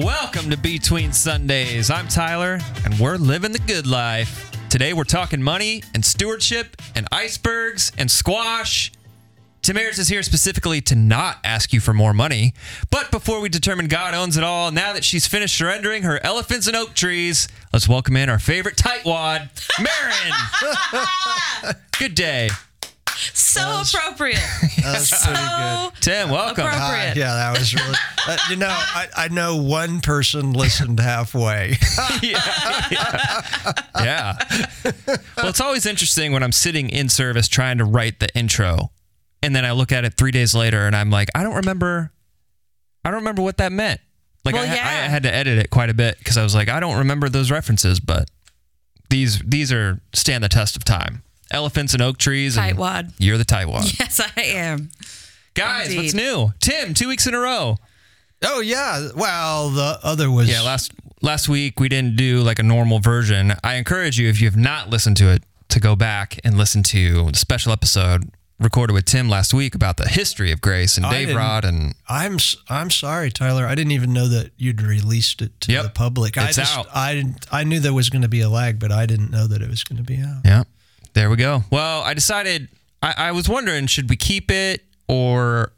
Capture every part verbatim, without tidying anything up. welcome to Between Sundays. I'm Tyler, and we're living the good life. Today, we're talking money and stewardship and icebergs and squash. Tamaris is here specifically to not ask you for more money. But before we determine God owns it all, now that she's finished surrendering her elephants and oak trees, let's welcome in our favorite tightwad, Maron. Good day. So that was, appropriate. That was so pretty good. Tim, welcome. Appropriate. Uh, yeah, that was really... Uh, you know, I, I know one person listened halfway. yeah, yeah. yeah. Well, it's always interesting when I'm sitting in service trying to write the intro, and then I look at it three days later, and I'm like, I don't remember... I don't remember what that meant. Like, well, I, yeah. I had to edit it quite a bit, because I was like, I don't remember those references, but these these are stand the test of time. Elephants and oak trees. Tightwad. And you're the tightwad. Yes, I am. Guys, indeed. What's new? Tim, two weeks in a row. Oh, yeah. Well, the other was... Yeah, last last week we didn't do like a normal version. I encourage you, if you have not listened to it, to go back and listen to the special episode recorded with Tim last week about the history of Grace and Dave Rod. And I'm I'm sorry, Tyler. I didn't even know that you'd released it to yep, the public. It's I just, out. I, I knew there was going to be a lag, but I didn't know that it was going to be out. Yeah. There we go. Well, I decided, I, I was wondering, should we keep it or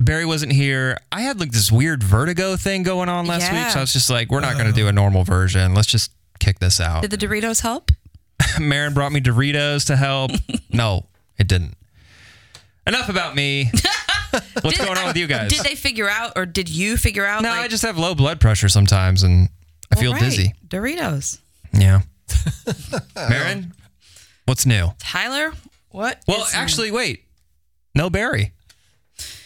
Barry wasn't here? I had like this weird vertigo thing going on last yeah. week. So I was just like, we're not going to do a normal version. Let's just kick this out. Did the Doritos help? Maron brought me Doritos to help. No, it didn't. Enough about me. What's did, going on with you guys? Did they figure out or did you figure out? No, like, I just have low blood pressure sometimes and I well, feel right. dizzy. Doritos. Yeah. Maron? What's new? Tyler, what? Well, is actually, new? wait. No Barry.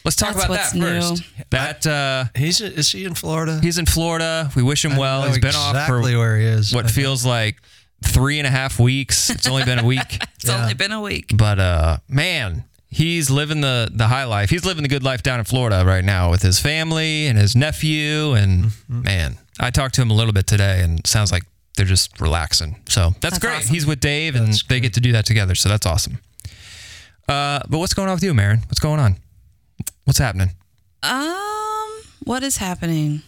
Let's talk That's about that new. first. That uh, he's is he in Florida? He's in Florida. We wish him I well. He's exactly been off for where he is. What I feels think. like three and a half weeks. It's only been a week. it's yeah. only been a week. But uh, man, he's living the the high life. He's living the good life down in Florida right now with his family and his nephew. And mm-hmm. man, I talked to him a little bit today, and it sounds like they're just relaxing. So that's, that's great. Awesome. He's with Dave and that's they great. get to do that together. So that's awesome. Uh, but what's going on with you, Maron? What's going on? What's happening? Um, what is happening?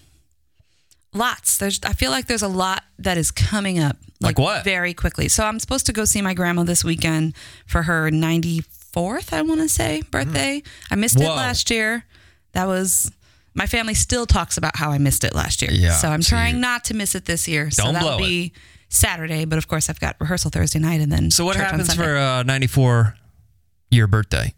Lots. There's, I feel like there's a lot that is coming up. Like, like what? Very quickly. So I'm supposed to go see my grandma this weekend for her ninety-fourth, I want to say, birthday. Mm. I missed Whoa. it last year. That was... My family still talks about how I missed it last year. Yeah, so I'm so trying not to miss it this year. Don't so that'll blow be it. Saturday. But of course, I've got rehearsal Thursday night and then. So what happens for a ninety-four year birthday?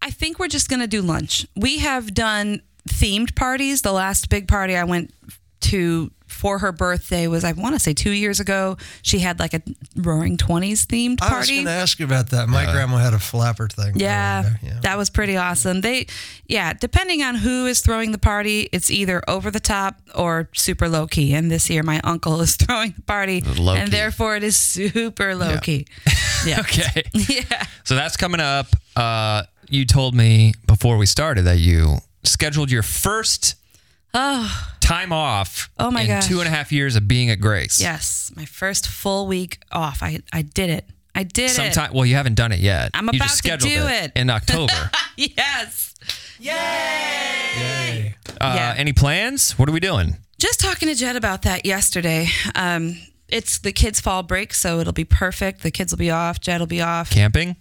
I think we're just going to do lunch. We have done themed parties. The last big party I went to for her birthday was, I want to say two years ago. She had like a Roaring Twenties themed party. I was going to ask you about that. My uh, grandma had a flapper thing. Yeah, yeah, that was pretty awesome. They, yeah, depending on who is throwing the party, it's either over the top or super low key. And this year, my uncle is throwing the party, low and key. therefore it is super low yeah. key. Yeah. okay. Yeah. So that's coming up. Uh, you told me before we started that you scheduled your first. Oh. Time off oh my in gosh. two and a half years of being at Grace. Yes. My first full week off. I, I did it. I did Sometime, it. Well, you haven't done it yet. I'm you about just scheduled to do it. it. In October. yes. Yay. Yay. Uh, yeah. Any plans? What are we doing? Just talking to Jed about that yesterday. Um, it's the kids' fall break, so it'll be perfect. The kids will be off. Jed will be off. Camping?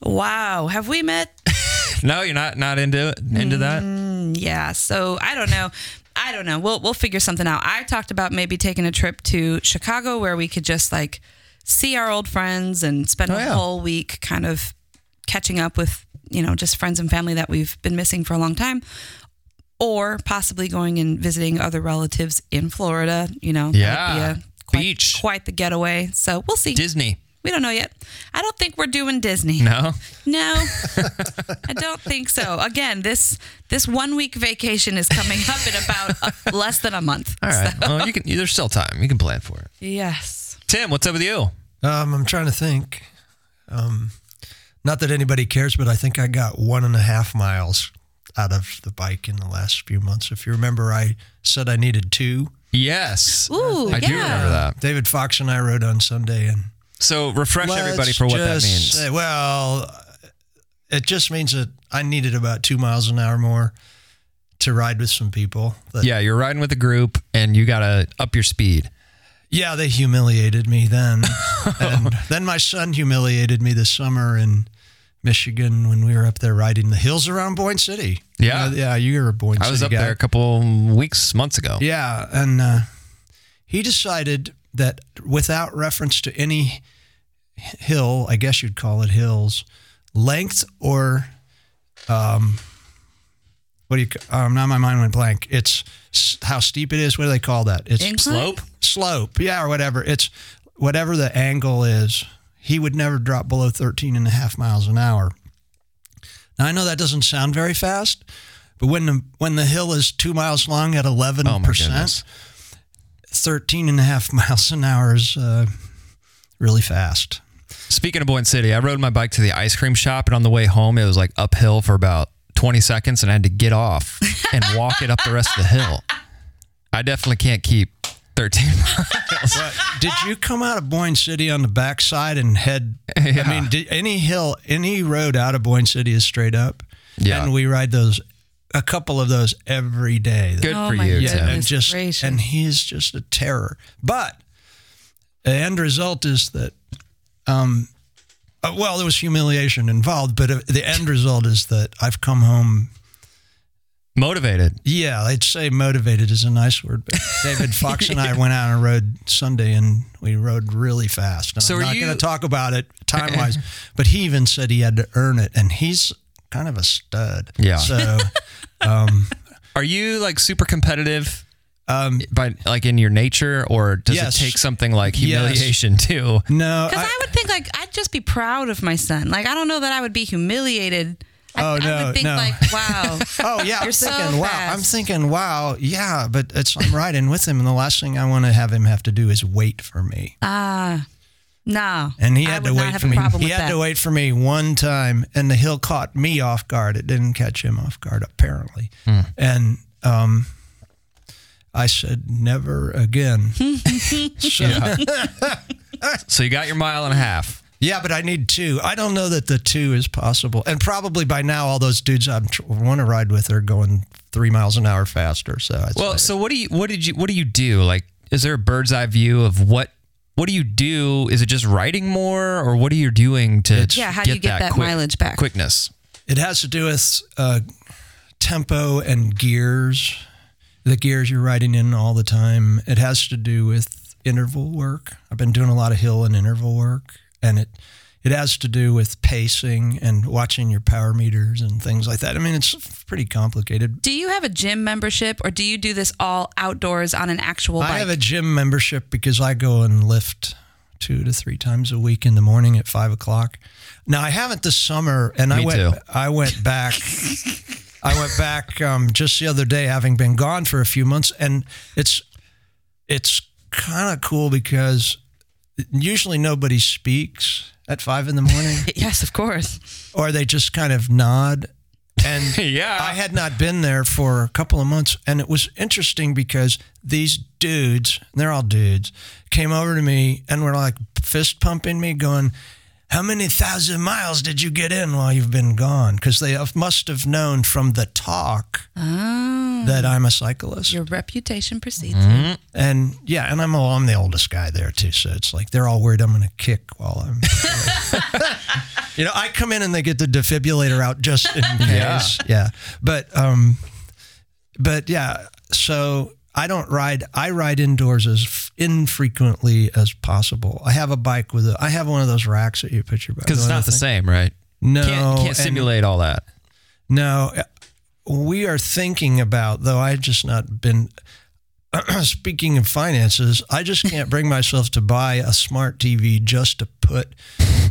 wow. Have we met? No, you're not not into it, into that. Mm, yeah, so I don't know. I don't know. We'll we'll figure something out. I talked about maybe taking a trip to Chicago where we could just like see our old friends and spend oh, a yeah. whole week kind of catching up with, you know, just friends and family that we've been missing for a long time, or possibly going and visiting other relatives in Florida, you know. Yeah. Be a, quite, Beach. Quite the getaway. So, we'll see. Disney. We don't know yet. I don't think we're doing Disney. No? No. I don't think so. Again, this this one-week vacation is coming up in about a, less than a month. All right. So. Well, you can, there's still time. You can plan for it. Yes. Tim, what's up with you? Um, I'm trying to think. Um, not that anybody cares, but I think I got one and a half miles out of the bike in the last few months. If you remember, I said I needed two. Yes. Ooh, I yeah. do remember that. David Fox and I rode on Sunday and... So refresh Let's everybody for what that means. Say, well, it just means that I needed about two miles an hour more to ride with some people. That, yeah, you're riding with a group and you got to up your speed. Yeah, they humiliated me then. And then my son humiliated me this summer in Michigan when we were up there riding the hills around Boyne City. Yeah. You know, yeah, you were a Boyne City guy. I was up there a couple weeks, months ago. Yeah, and uh, he decided that without reference to any hill, I guess you'd call it hills, length or... um. What do you, um, now my mind went blank. It's how steep it is. What do they call that? It's Incline? slope, slope. Yeah. Or whatever. It's whatever the angle is. He would never drop below thirteen and a half miles an hour. Now I know that doesn't sound very fast, but when the, when the hill is two miles long at eleven percent, oh thirteen and a half miles an hour is uh, really fast. Speaking of Boyne City, I rode my bike to the ice cream shop, and on the way home, it was like uphill for about twenty seconds, and I had to get off and walk it up the rest of the hill. I definitely can't keep thirteen miles. But did you come out of Boyne City on the backside and head? Yeah. I mean, did, any hill, any road out of Boyne City is straight up. Yeah. And we ride those, a couple of those every day. Good oh for you, Tim. Yeah, and, just, and he's just a terror. But the end result is that, um, Uh, well, there was humiliation involved, but uh, the end result is that I've come home... motivated. Yeah, I'd say motivated is a nice word, but David Fox and I went out and rode Sunday, and we rode really fast. Now, so I'm not you... going to talk about it time-wise, but he even said he had to earn it, and he's kind of a stud. Yeah. So, um, are you, like, super competitive um, by, like, in your nature, or does yes. it take something like humiliation, yes. too? No. Because I, I would think, like... just be proud of my son. Like, I don't know that I would be humiliated. I, oh, no, I would think no. like, wow. Oh, yeah. I'm thinking, so wow. Fast. I'm thinking, wow. Yeah, but it's I'm riding with him, and the last thing I want to have him have to do is wait for me. Ah, uh, no. And he had to wait for me. He had that. to wait for me one time, and the hill caught me off guard. It didn't catch him off guard, apparently. Mm. And um, I said, never again. so, Yeah. so you got your mile and a half. Yeah, but I need two. I don't know that the two is possible. And probably by now, all those dudes I want to ride with are going three miles an hour faster. So I'd well, say. so what do you? What did you? What do you do? Like, is there a bird's eye view of what? What do you do? Is it just riding more, or what are you doing to? It's, yeah, how do you get that, that quick, mileage back? Quickness. It has to do with uh, tempo and gears. The gears you're riding in all the time. It has to do with interval work. I've been doing a lot of hill and interval work. And it it has to do with pacing and watching your power meters and things like that. I mean, it's pretty complicated. Do you have a gym membership, or do you do this all outdoors on an actual bike? I have a gym membership because I go and lift two to three times a week in the morning at five o'clock. Now, I haven't this summer, and Me I went too. I went back. I went back um, just the other day, having been gone for a few months, and it's it's kind of cool because. Usually nobody speaks at five in the morning. Yes, of course. Or they just kind of nod. And yeah. I had not been there for a couple of months. And it was interesting because these dudes, and they're all dudes, came over to me and were like fist pumping me going, how many thousand miles did you get in while you've been gone? Because they have, must have known from the talk oh, that I'm a cyclist. Your reputation precedes you. Mm-hmm. And yeah, and I'm all, I'm the oldest guy there too, so it's like they're all worried I'm going to kick while I'm. You know, I come in and they get the defibrillator out just in case. Yeah, yeah. But um, but yeah, so. I don't ride, I ride indoors as infrequently as possible. I have a bike with a, I have one of those racks that you put your bike on. Because it's not the same, right? No. Can't, can't simulate all that. No. We are thinking about, though I've just not been, speaking of finances, I just can't bring myself to buy a smart T V just to put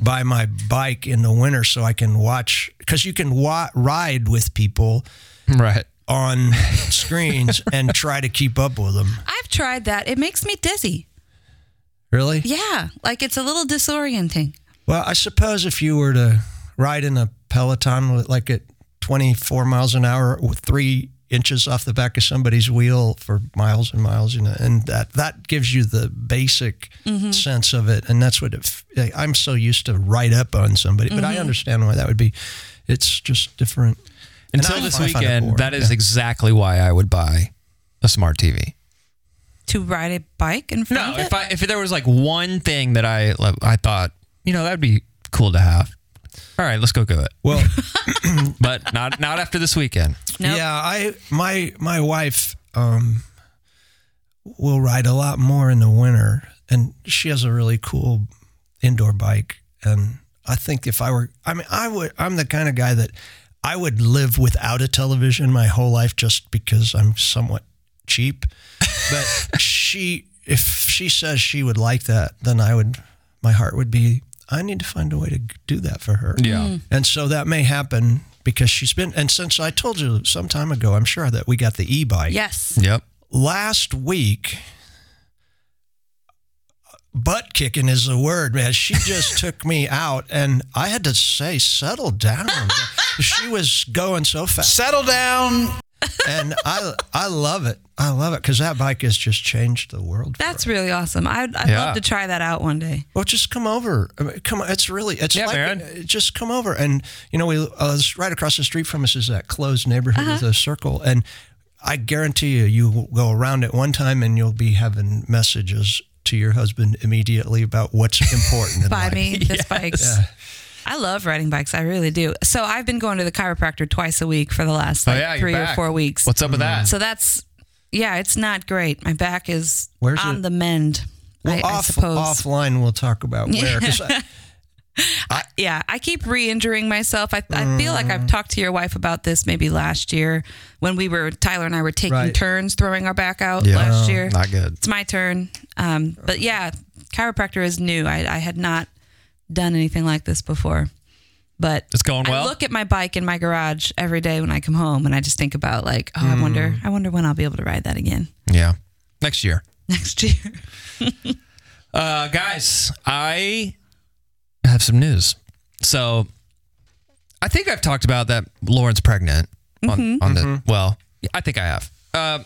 by my bike in the winter so I can watch, because you can wa- ride with people. Right. On screens and try to keep up with them. I've tried that. It makes me dizzy. Really? Yeah. Like it's a little disorienting. Well, I suppose if you were to ride in a Peloton with like at twenty-four miles an hour with three inches off the back of somebody's wheel for miles and miles, you know, and that, that gives you the basic mm-hmm. sense of it. And that's what it, like, I'm so used to ride up on somebody, but mm-hmm. I understand why that would be. It's just different. Until this weekend, that is yeah. exactly why I would buy a smart T V. To ride a bike in front no, of it? No, if I, if there was like one thing that I I thought, you know, that'd be cool to have. All right, let's go do it. Well, but not not after this weekend. Nope. Yeah, I my my wife um, will ride a lot more in the winter, and she has a really cool indoor bike. And I think if I were, I mean, I would. I'm the kind of guy that I would live without a television my whole life just because I'm somewhat cheap. But she, if she says she would like that, then I would. My heart would be, I need to find a way to do that for her. Yeah. Mm. And so that may happen because she's been, and since I told you some time ago, I'm sure that we got the e-bike. Yes. Yep. Last week, butt kicking is the word, man. She just took me out and I had to say, settle down. She was going so fast. Settle down. And I I love it. I love it because that bike has just changed the world. That's for really awesome. I'd, I'd yeah. love to try that out one day. Well, just come over. I mean, come on. It's really, it's yeah, like, man. just come over. And, you know, we uh, right across the street from us is that closed neighborhood uh-huh. with a circle. And I guarantee you, you will go around it one time and you'll be having messages to your husband immediately about what's important. in Buy life. me this yes. bike. Yeah. I love riding bikes. I really do. So I've been going to the chiropractor twice a week for the last like, oh, yeah, three back. or four weeks. What's up with that? So that's, yeah, it's not great. My back is Where's on it? the mend, well, I, off, I suppose. Offline, we'll talk about where. I, I, yeah, I keep re-injuring myself. I, I feel like I've talked to your wife about this maybe last year when we were, Tyler and I were taking right. turns throwing our back out yeah, last year. Not good. It's my turn. Um, but yeah, chiropractor is new. I, I had not done anything like this before, but it's going well. I look at my bike in my garage every day when I come home and I just think about like, oh, mm. I wonder, I wonder when I'll be able to ride that again. Yeah. Next year. Next year. uh, guys, I have some news. So I think I've talked about that Lauren's pregnant on, mm-hmm. on mm-hmm. the, well, I think I have. Uh,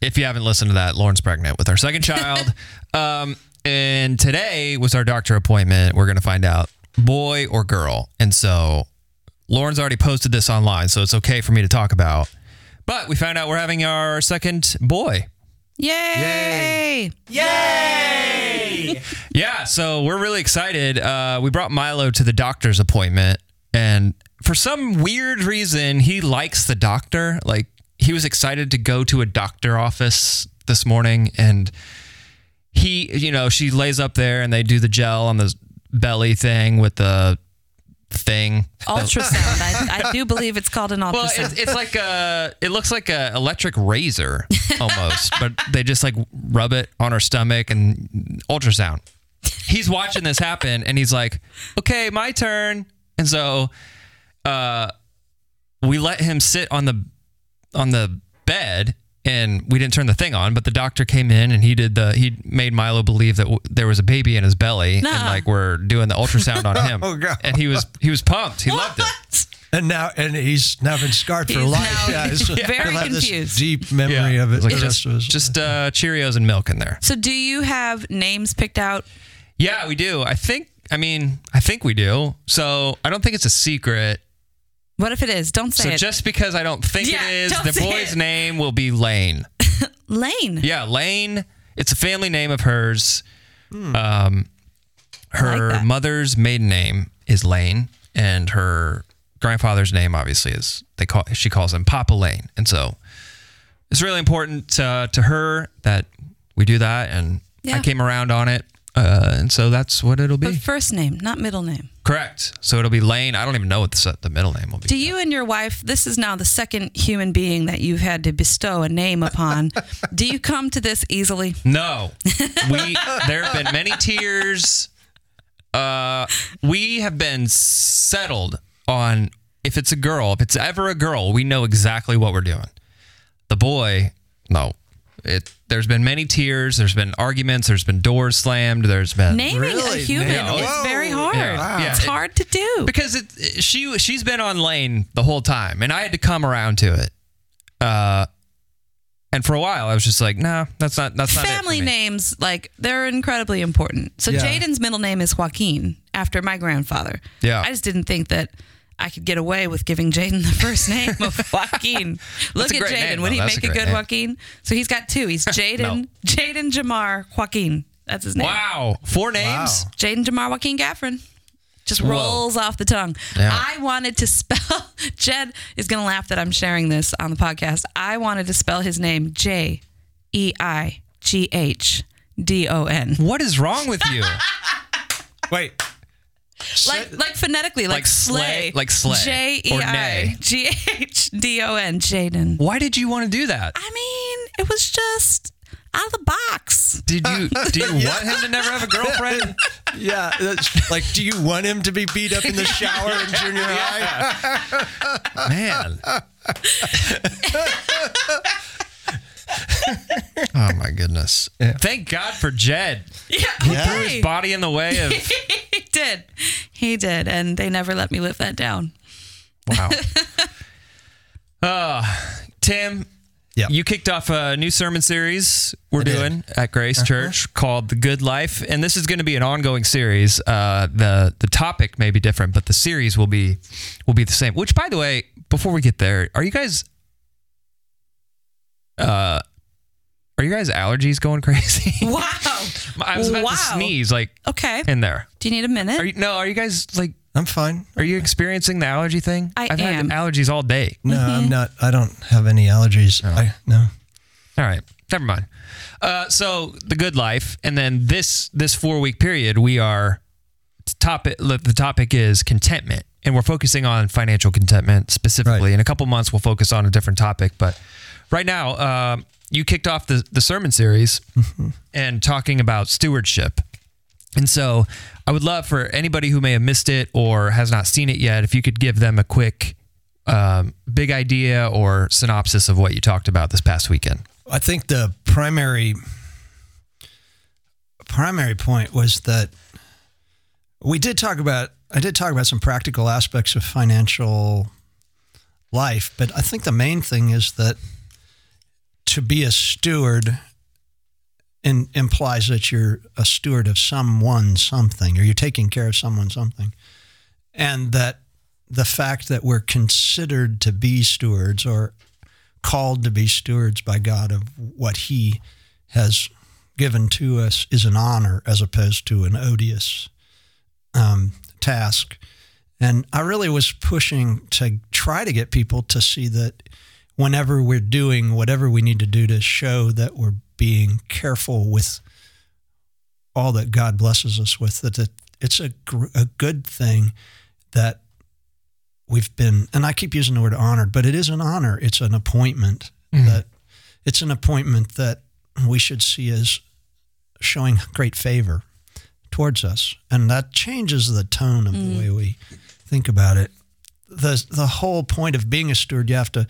if you haven't listened to that, Lauren's pregnant with her second child. um, And today was our doctor appointment. We're going to find out boy or girl. And so Lauren's already posted this online, so it's okay for me to talk about. But we found out we're having our second boy. Yay! Yay! Yay! Yeah, so we're really excited. Uh, we brought Milo to the doctor's appointment. And for some weird reason, he likes the doctor. Like, he was excited to go to a doctor office this morning and... He, you know, she lays up there and they do the gel on the belly thing with the thing. Ultrasound. I, I do believe it's called an ultrasound. Well, it's, it's like a, it looks like a electric razor almost, but they just like rub it on her stomach and ultrasound. He's watching this happen and he's like, okay, my turn. And so uh, we let him sit on the on the bed. And we didn't turn the thing on, but the doctor came in and he did the, he made Milo believe that w- there was a baby in his belly no. and like we're doing the ultrasound on him. Oh, God. And he was, he was pumped. He what? loved it. And now, and he's now been scarred he's for life. Yeah, he's yeah. very confused. This deep memory yeah. of it. Like just just uh, Cheerios and milk in there. So do you have names picked out? Yeah, we do. I think, I mean, I think we do. So I don't think it's a secret. What if it is? Don't say so it. So just because I don't think yeah, it is, the boy's it. name will be Lane. Lane? Yeah, Lane. It's a family name of hers. Mm. Um, her like mother's maiden name is Lane, and her grandfather's name, obviously, is they call. She calls him Papa Lane. And so it's really important uh, to her that we do that, and yeah. I came around on it. Uh, and so that's what it'll be. But first name, not middle name. Correct. So it'll be Lane. I don't even know what the, the middle name will be. Do you and your wife, this is now the second human being that you've had to bestow a name upon. Do you come to this easily? No. We there have been many tears. Uh, we have been settled on if it's a girl, if it's ever a girl, we know exactly what we're doing. The boy, no. It, there's been many tears. There's been arguments. There's been doors slammed. There's been naming really? a human you know, is whoa. very hard. Yeah, wow. yeah, it's it, hard to do because it, it, she she's been on Lane the whole time, and I had to come around to it. Uh, and for a while, I was just like, nah, that's not that's not family it for me. Names. Like they're incredibly important. So yeah. Jaden's middle name is Joaquin after my grandfather. Yeah, I just didn't think that. I could get away with giving Jaden the first name of Joaquin. Look at Jaden. Would he make a good Joaquin? So he's got two. He's Jaden, no. Jaden Jamar Joaquin. That's his name. Wow. Four names? Wow. Jaden Jamar Joaquin Gaffron. Just rolls Whoa. off the tongue. Yeah. I wanted to spell... Jed is going to laugh that I'm sharing this on the podcast. I wanted to spell his name J E I G H D O N. What is wrong with you? Wait. Like like phonetically, like, like slay. Like slay. J E I G H D O N. Jaden. Why did you want to do that? I mean, it was just... out of the box. Did you do you yeah. want him to never have a girlfriend? Yeah. Like, do you want him to be beat up in the shower in junior high? Yeah. Man. Oh, my goodness. Yeah. Thank God for Jed. Yeah. He yeah. threw his body in the way of... He did. He did. And they never let me live that down. Wow. uh, Tim... Yep. You kicked off a new sermon series we're I doing did. at Grace uh-huh. Church called The Good Life. And this is going to be an ongoing series. Uh, the the topic may be different, but the series will be will be the same. Which, by the way, before we get there, are you guys uh, are you guys allergies going crazy? Wow. I was about wow. to sneeze like okay. in there. Do you need a minute? Are you, no, are you guys like... I'm fine. Are you experiencing the allergy thing? I I've am. had allergies all day. No, mm-hmm. I'm not. I don't have any allergies. No. I, no. All right. Never mind. Uh, so The Good Life. And then this, this four week period, we are topic. The topic is contentment, and we're focusing on financial contentment specifically. Right. In a couple months, we'll focus on a different topic, but right now, uh, you kicked off the, the sermon series mm-hmm. and talking about stewardship. And so I would love for anybody who may have missed it or has not seen it yet, if you could give them a quick um, big idea or synopsis of what you talked about this past weekend. I think the primary primary point was that we did talk about, I did talk about some practical aspects of financial life, but I think the main thing is that to be a steward and implies that you're a steward of someone, something, or you're taking care of someone, something. And that the fact that we're considered to be stewards or called to be stewards by God of what he has given to us is an honor as opposed to an odious um, task. And I really was pushing to try to get people to see that whenever we're doing whatever we need to do to show that we're being careful with all that God blesses us with, that, that it's a, gr- a good thing that we've been, and I keep using the word honored, but it is an honor. It's an appointment mm-hmm. that it's an appointment that we should see as showing great favor towards us. And that changes the tone of mm-hmm. the way we think about it. The, the whole point of being a steward, you have to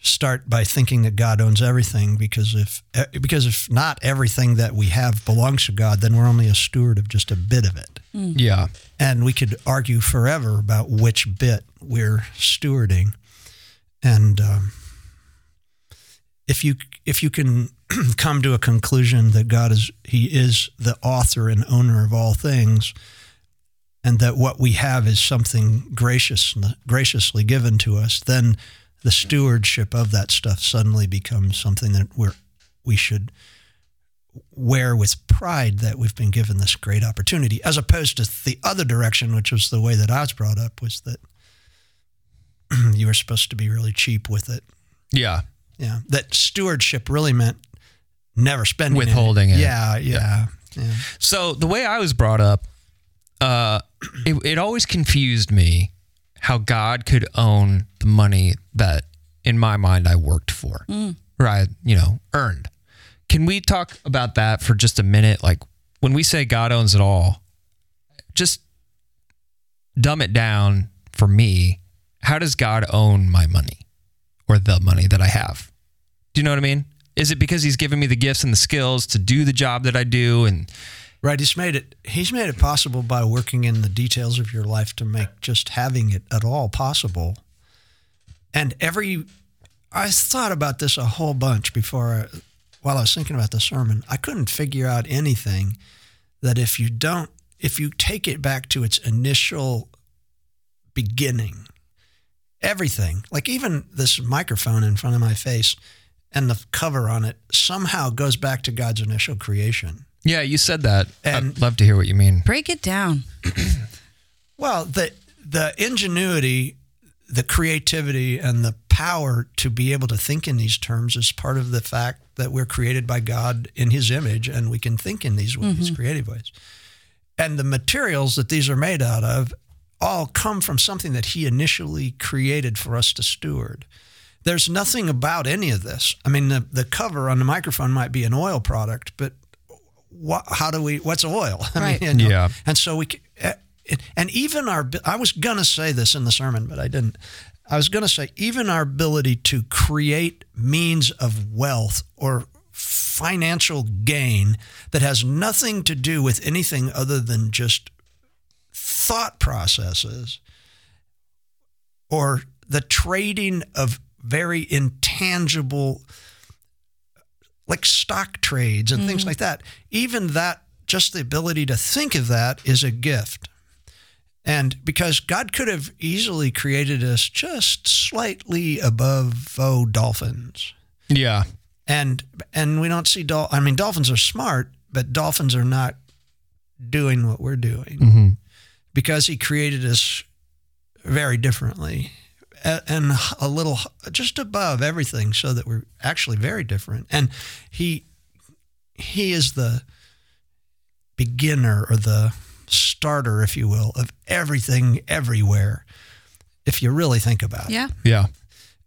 start by thinking that God owns everything, because if because if not everything that we have belongs to God, then we're only a steward of just a bit of it. Mm. Yeah. And we could argue forever about which bit we're stewarding. And um, if you if you can come to a conclusion that God is, he is the author and owner of all things, and that what we have is something gracious, graciously given to us, then the stewardship of that stuff suddenly becomes something that we're, we should wear with pride that we've been given this great opportunity, as opposed to the other direction, which was the way that I was brought up, was that you were supposed to be really cheap with it. Yeah. Yeah. That stewardship really meant never spending it. Withholding it. Yeah, yeah, yeah. Yeah. So the way I was brought up, uh, it, it always confused me how God could own the money that, in my mind, I worked for, mm. right? You know, earned. Can we talk about that for just a minute? Like, when we say God owns it all, just dumb it down for me. How does God own my money or the money that I have? Do you know what I mean? Is it because he's given me the gifts and the skills to do the job that I do? And right, he's made it. He's made it possible by working in the details of your life to make just having it at all possible. And every, I thought about this a whole bunch before, I, while I was thinking about the sermon. I couldn't figure out anything that if you don't, if you take it back to its initial beginning. Everything, like even this microphone in front of my face and the cover on it, somehow goes back to God's initial creation. Yeah, you said that. And I'd love to hear what you mean. Break it down. Well, the the ingenuity, the creativity, and the power to be able to think in these terms is part of the fact that we're created by God in his image, and we can think in these ways, mm-hmm. creative ways. And the materials that these are made out of all come from something that he initially created for us to steward. There's nothing about any of this. I mean, the, the cover on the microphone might be an oil product, but what, how do we, what's oil? I right. mean, you know, yeah. And so we, and even our, I was going to say this in the sermon, but I didn't. I was going to say, even our ability to create means of wealth or financial gain that has nothing to do with anything other than just thought processes or the trading of very intangible, like stock trades and mm-hmm. things like that. Even that, just the ability to think of that is a gift. And because God could have easily created us just slightly above, oh, dolphins. Yeah. And and we don't see, dol- I mean, dolphins are smart, but dolphins are not doing what we're doing mm-hmm. because he created us very differently and a little, just above everything, so that we're actually very different. And he he is the beginner or the starter, if you will, of everything everywhere, if you really think about yeah. it. Yeah.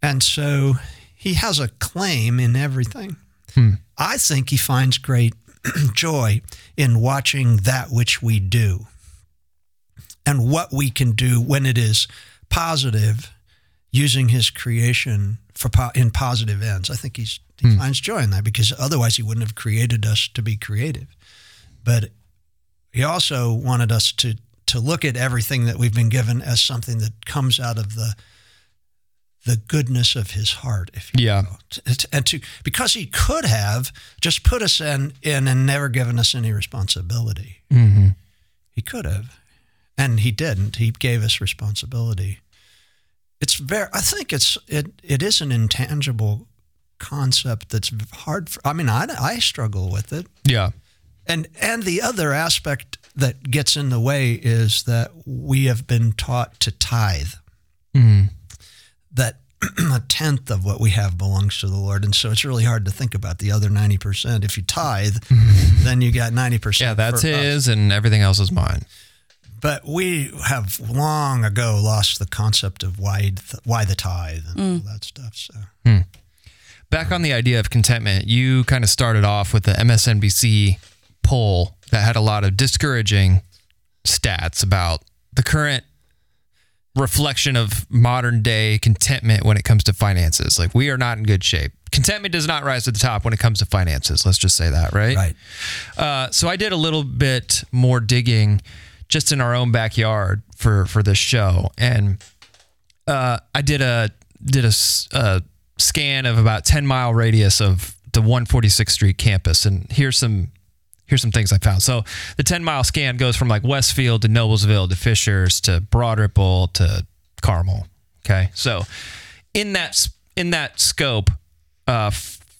And so he has a claim in everything. Hmm. I think he finds great joy in watching that which we do and what we can do when it is positive, using his creation for po- in positive ends. I think he's, he hmm. finds joy in that, because otherwise he wouldn't have created us to be creative. But he also wanted us to to look at everything that we've been given as something that comes out of the the goodness of his heart, if you yeah. will. And to, because he could have just put us in, in and never given us any responsibility. Mm-hmm. He could have, and he didn't. He gave us responsibility. It's very, I think it's, it, it is an intangible concept that's hard for, I mean, I, I struggle with it. Yeah. And, and the other aspect that gets in the way is that we have been taught to tithe, mm. that a tenth of what we have belongs to the Lord. And so it's really hard to think about the other ninety percent. If you tithe, mm. then you got ninety percent. Yeah, that's his us. And everything else is mine. But we have long ago lost the concept of why th- why the tithe and mm. all that stuff. So, mm. Back on the idea of contentment, you kind of started off with the M S N B C poll that had a lot of discouraging stats about the current reflection of modern day contentment when it comes to finances. Like, we are not in good shape. Contentment does not rise to the top when it comes to finances. Let's just say that, right? Right. Uh, so I did a little bit more digging just in our own backyard for, for this show. And uh, I did a did a, a scan of about ten mile radius of the one forty-sixth Street campus. And here's some here's some things I found. So the ten mile scan goes from like Westfield to Noblesville to Fisher's to Broad Ripple to Carmel. Okay. So in that in that scope, uh,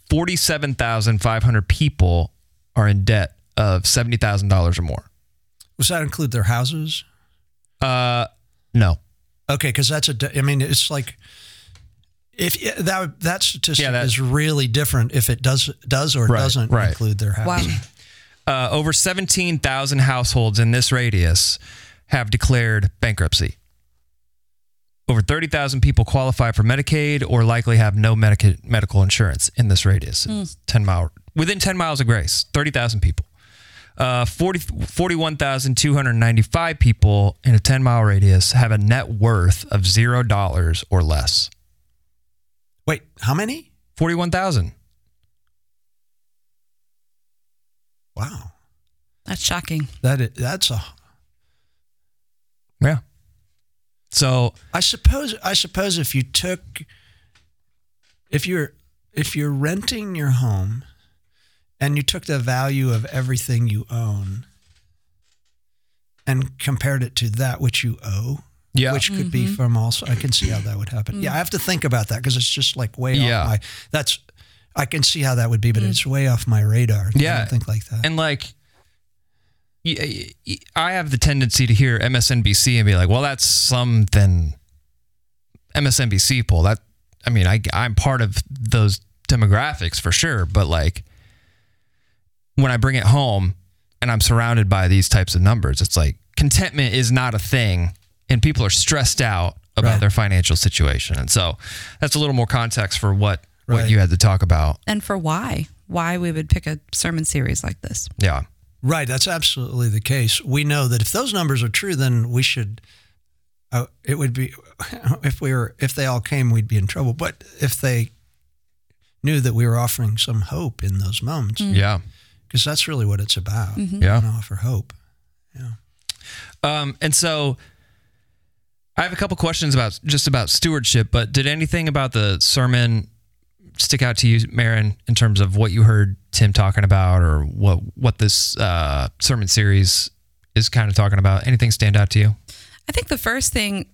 forty-seven thousand five hundred people are in debt of seventy thousand dollars or more. Does that include their houses? Uh, no. Okay, because that's a. De- I mean, it's like if that that statistic yeah, that, is really different if it does does or right, doesn't right. include their houses. Wow. Uh, over seventeen thousand households in this radius have declared bankruptcy. Over thirty thousand people qualify for Medicaid or likely have no medica- medical insurance in this radius. Mm. ten mile within ten miles of Grace, thirty thousand people. Uh, forty-one thousand two hundred ninety-five people in a ten mile radius have a net worth of zero dollars or less. Wait, how many? forty-one thousand. Wow. That's shocking. That is, that's a... Yeah. So... I suppose, I suppose if you took... If you're, if you're renting your home... And you took the value of everything you own and compared it to that which you owe, Yeah. Which could mm-hmm. be from also, I can see how that would happen. Mm. Yeah. I have to think about that because it's just like way yeah. off my, that's, I can see how that would be, but mm. it's way off my radar. Yeah. I don't think like that. And like, I have the tendency to hear M S N B C and be like, well, that's something M S N B C poll. That, I mean, I, I'm part of those demographics for sure. But like when I bring it home and I'm surrounded by these types of numbers, it's like contentment is not a thing and people are stressed out about right. their financial situation. And so that's a little more context for what, right. what you had to talk about. And for why, why we would pick a sermon series like this. Yeah. Right. That's absolutely the case. We know that if those numbers are true, then we should... Uh, it would be, if we were, if they all came, we'd be in trouble. But if they knew that we were offering some hope in those moments, mm-hmm. yeah, because that's really what it's about. Mm-hmm. Yeah, we want to offer hope. Yeah. Um, and so, I have a couple questions about just about stewardship. But did anything about the sermon stick out to you, Maron, in terms of what you heard Tim talking about, or what what this uh, sermon series is kind of talking about? Anything stand out to you? I think the first thing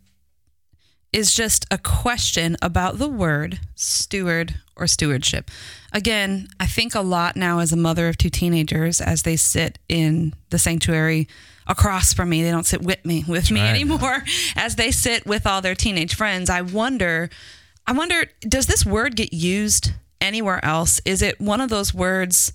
is just a question about the word steward or stewardship. Again, I think a lot now as a mother of two teenagers, as they sit in the sanctuary across from me, they don't sit with me, with That's me right. anymore. As they sit with all their teenage friends, I wonder, I wonder, does this word get used anywhere else? Is it one of those words?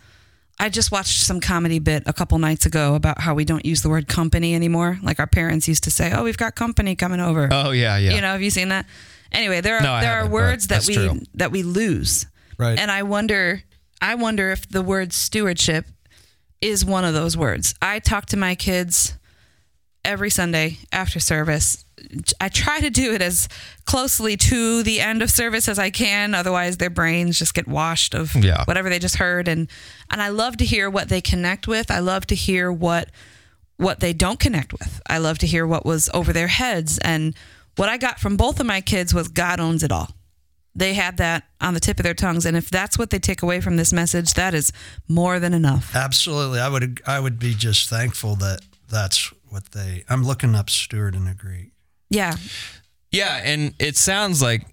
I just watched some comedy bit a couple nights ago about how we don't use the word company anymore. Like our parents used to say, oh, we've got company coming over. Oh, yeah, yeah. You know, have you seen that? Anyway, there are, no, there are words that we true. that we lose. Right. And I wonder, I wonder if the word stewardship is one of those words. I talk to my kids every Sunday after service. I try to do it as closely to the end of service as I can. Otherwise, their brains just get washed of yeah. whatever they just heard. And and I love to hear what they connect with. I love to hear what what they don't connect with. I love to hear what was over their heads. And what I got from both of my kids was God owns it all. They had that on the tip of their tongues. And if that's what they take away from this message, that is more than enough. Absolutely. I would I would be just thankful that that's what they... I'm looking up steward in the Greek. Yeah. Yeah. And it sounds like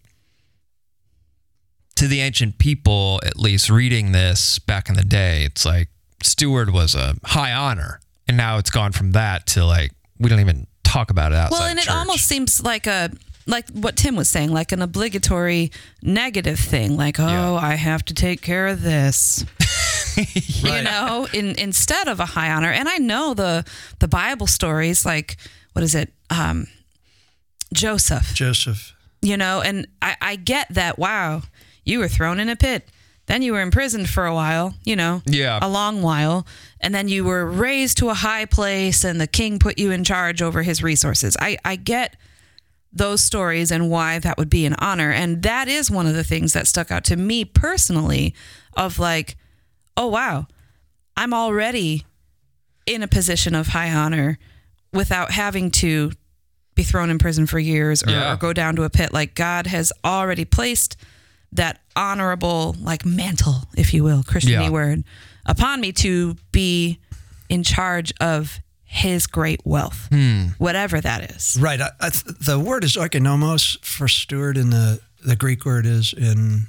to the ancient people, at least reading this back in the day, it's like steward was a high honor. And now it's gone from that to like, we don't even talk about it outside Well, and church. It almost seems like a, like what Tim was saying, like an obligatory negative thing. Like, oh, yeah. I have to take care of this. right. You know, in, instead of a high honor. And I know the, the Bible stories, like, what is it? Um, Joseph. Joseph. You know, and I, I get that, wow, you were thrown in a pit. Then you were imprisoned for a while, you know, yeah. a long while. And then you were raised to a high place and the king put you in charge over his resources. I, I get those stories and why that would be an honor. And that is one of the things that stuck out to me personally of like, oh, wow, I'm already in a position of high honor without having to be thrown in prison for years or, yeah. or go down to a pit. Like God has already placed that honorable, like mantle, if you will, Christian-y yeah. word upon me to be in charge of his great wealth, hmm. whatever that is. Right. I, I, the word is oikonomos for steward and the, the Greek word is in,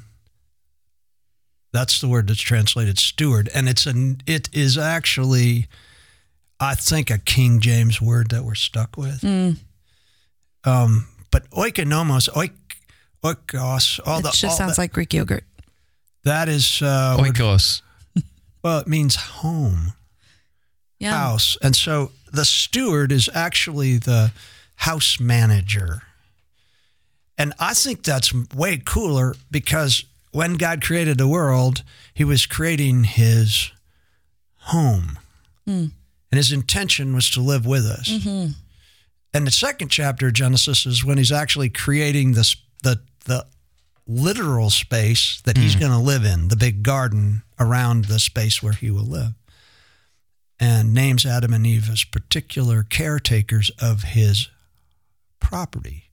that's the word that's translated steward. And it's an, it is actually, I think a King James word that we're stuck with. Mm. Um, but oikonomos, oik, oikos, all it the It just all sounds that, like Greek yogurt. That is uh, oikos. What, well, it means home, yeah. house, and so the steward is actually the house manager, and I think that's way cooler because when God created the world, He was creating His home, mm. and His intention was to live with us. Mm-hmm. And the second chapter of Genesis is when he's actually creating this, the the literal space that mm. he's going to live in, the big garden around the space where he will live, and names Adam and Eve as particular caretakers of his property,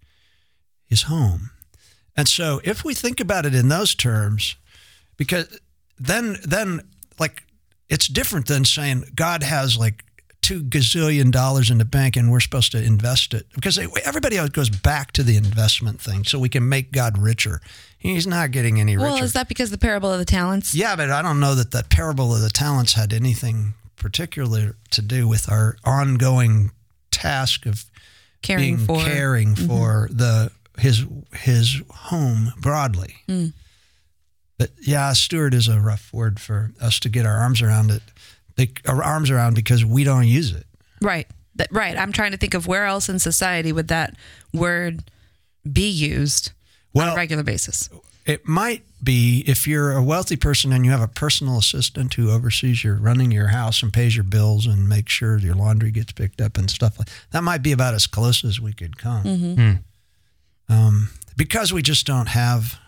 his home. And so if we think about it in those terms, because then then like it's different than saying God has like two gazillion dollars in the bank and we're supposed to invest it. Because everybody always goes back to the investment thing so we can make God richer. He's not getting any richer. Well, is that because the parable of the talents? Yeah, but I don't know that the parable of the talents had anything particular to do with our ongoing task of caring being, for, caring for mm-hmm. the his his home broadly. Mm. But yeah, steward is a rough word for us to get our arms around it. They, our arms around because we don't use it. Right. That, right. I'm trying to think of where else in society would that word be used well, on a regular basis. It might be if you're a wealthy person and you have a personal assistant who oversees your running your house and pays your bills and makes sure your laundry gets picked up and stuff like that. That might be about as close as we could come. Mm-hmm. Mm. Um, because we just don't have...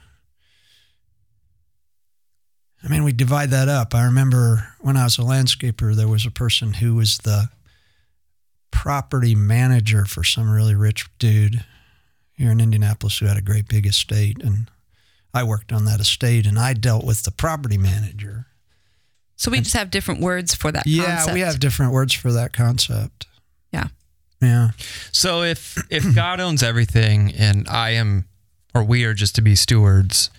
I mean, we divide that up. I remember when I was a landscaper, there was a person who was the property manager for some really rich dude here in Indianapolis who had a great big estate. And I worked on that estate and I dealt with the property manager. So we and, just have different words for that yeah, concept. Yeah, we have different words for that concept. Yeah. Yeah. So if, if God owns everything and I am, or we are just to be stewards,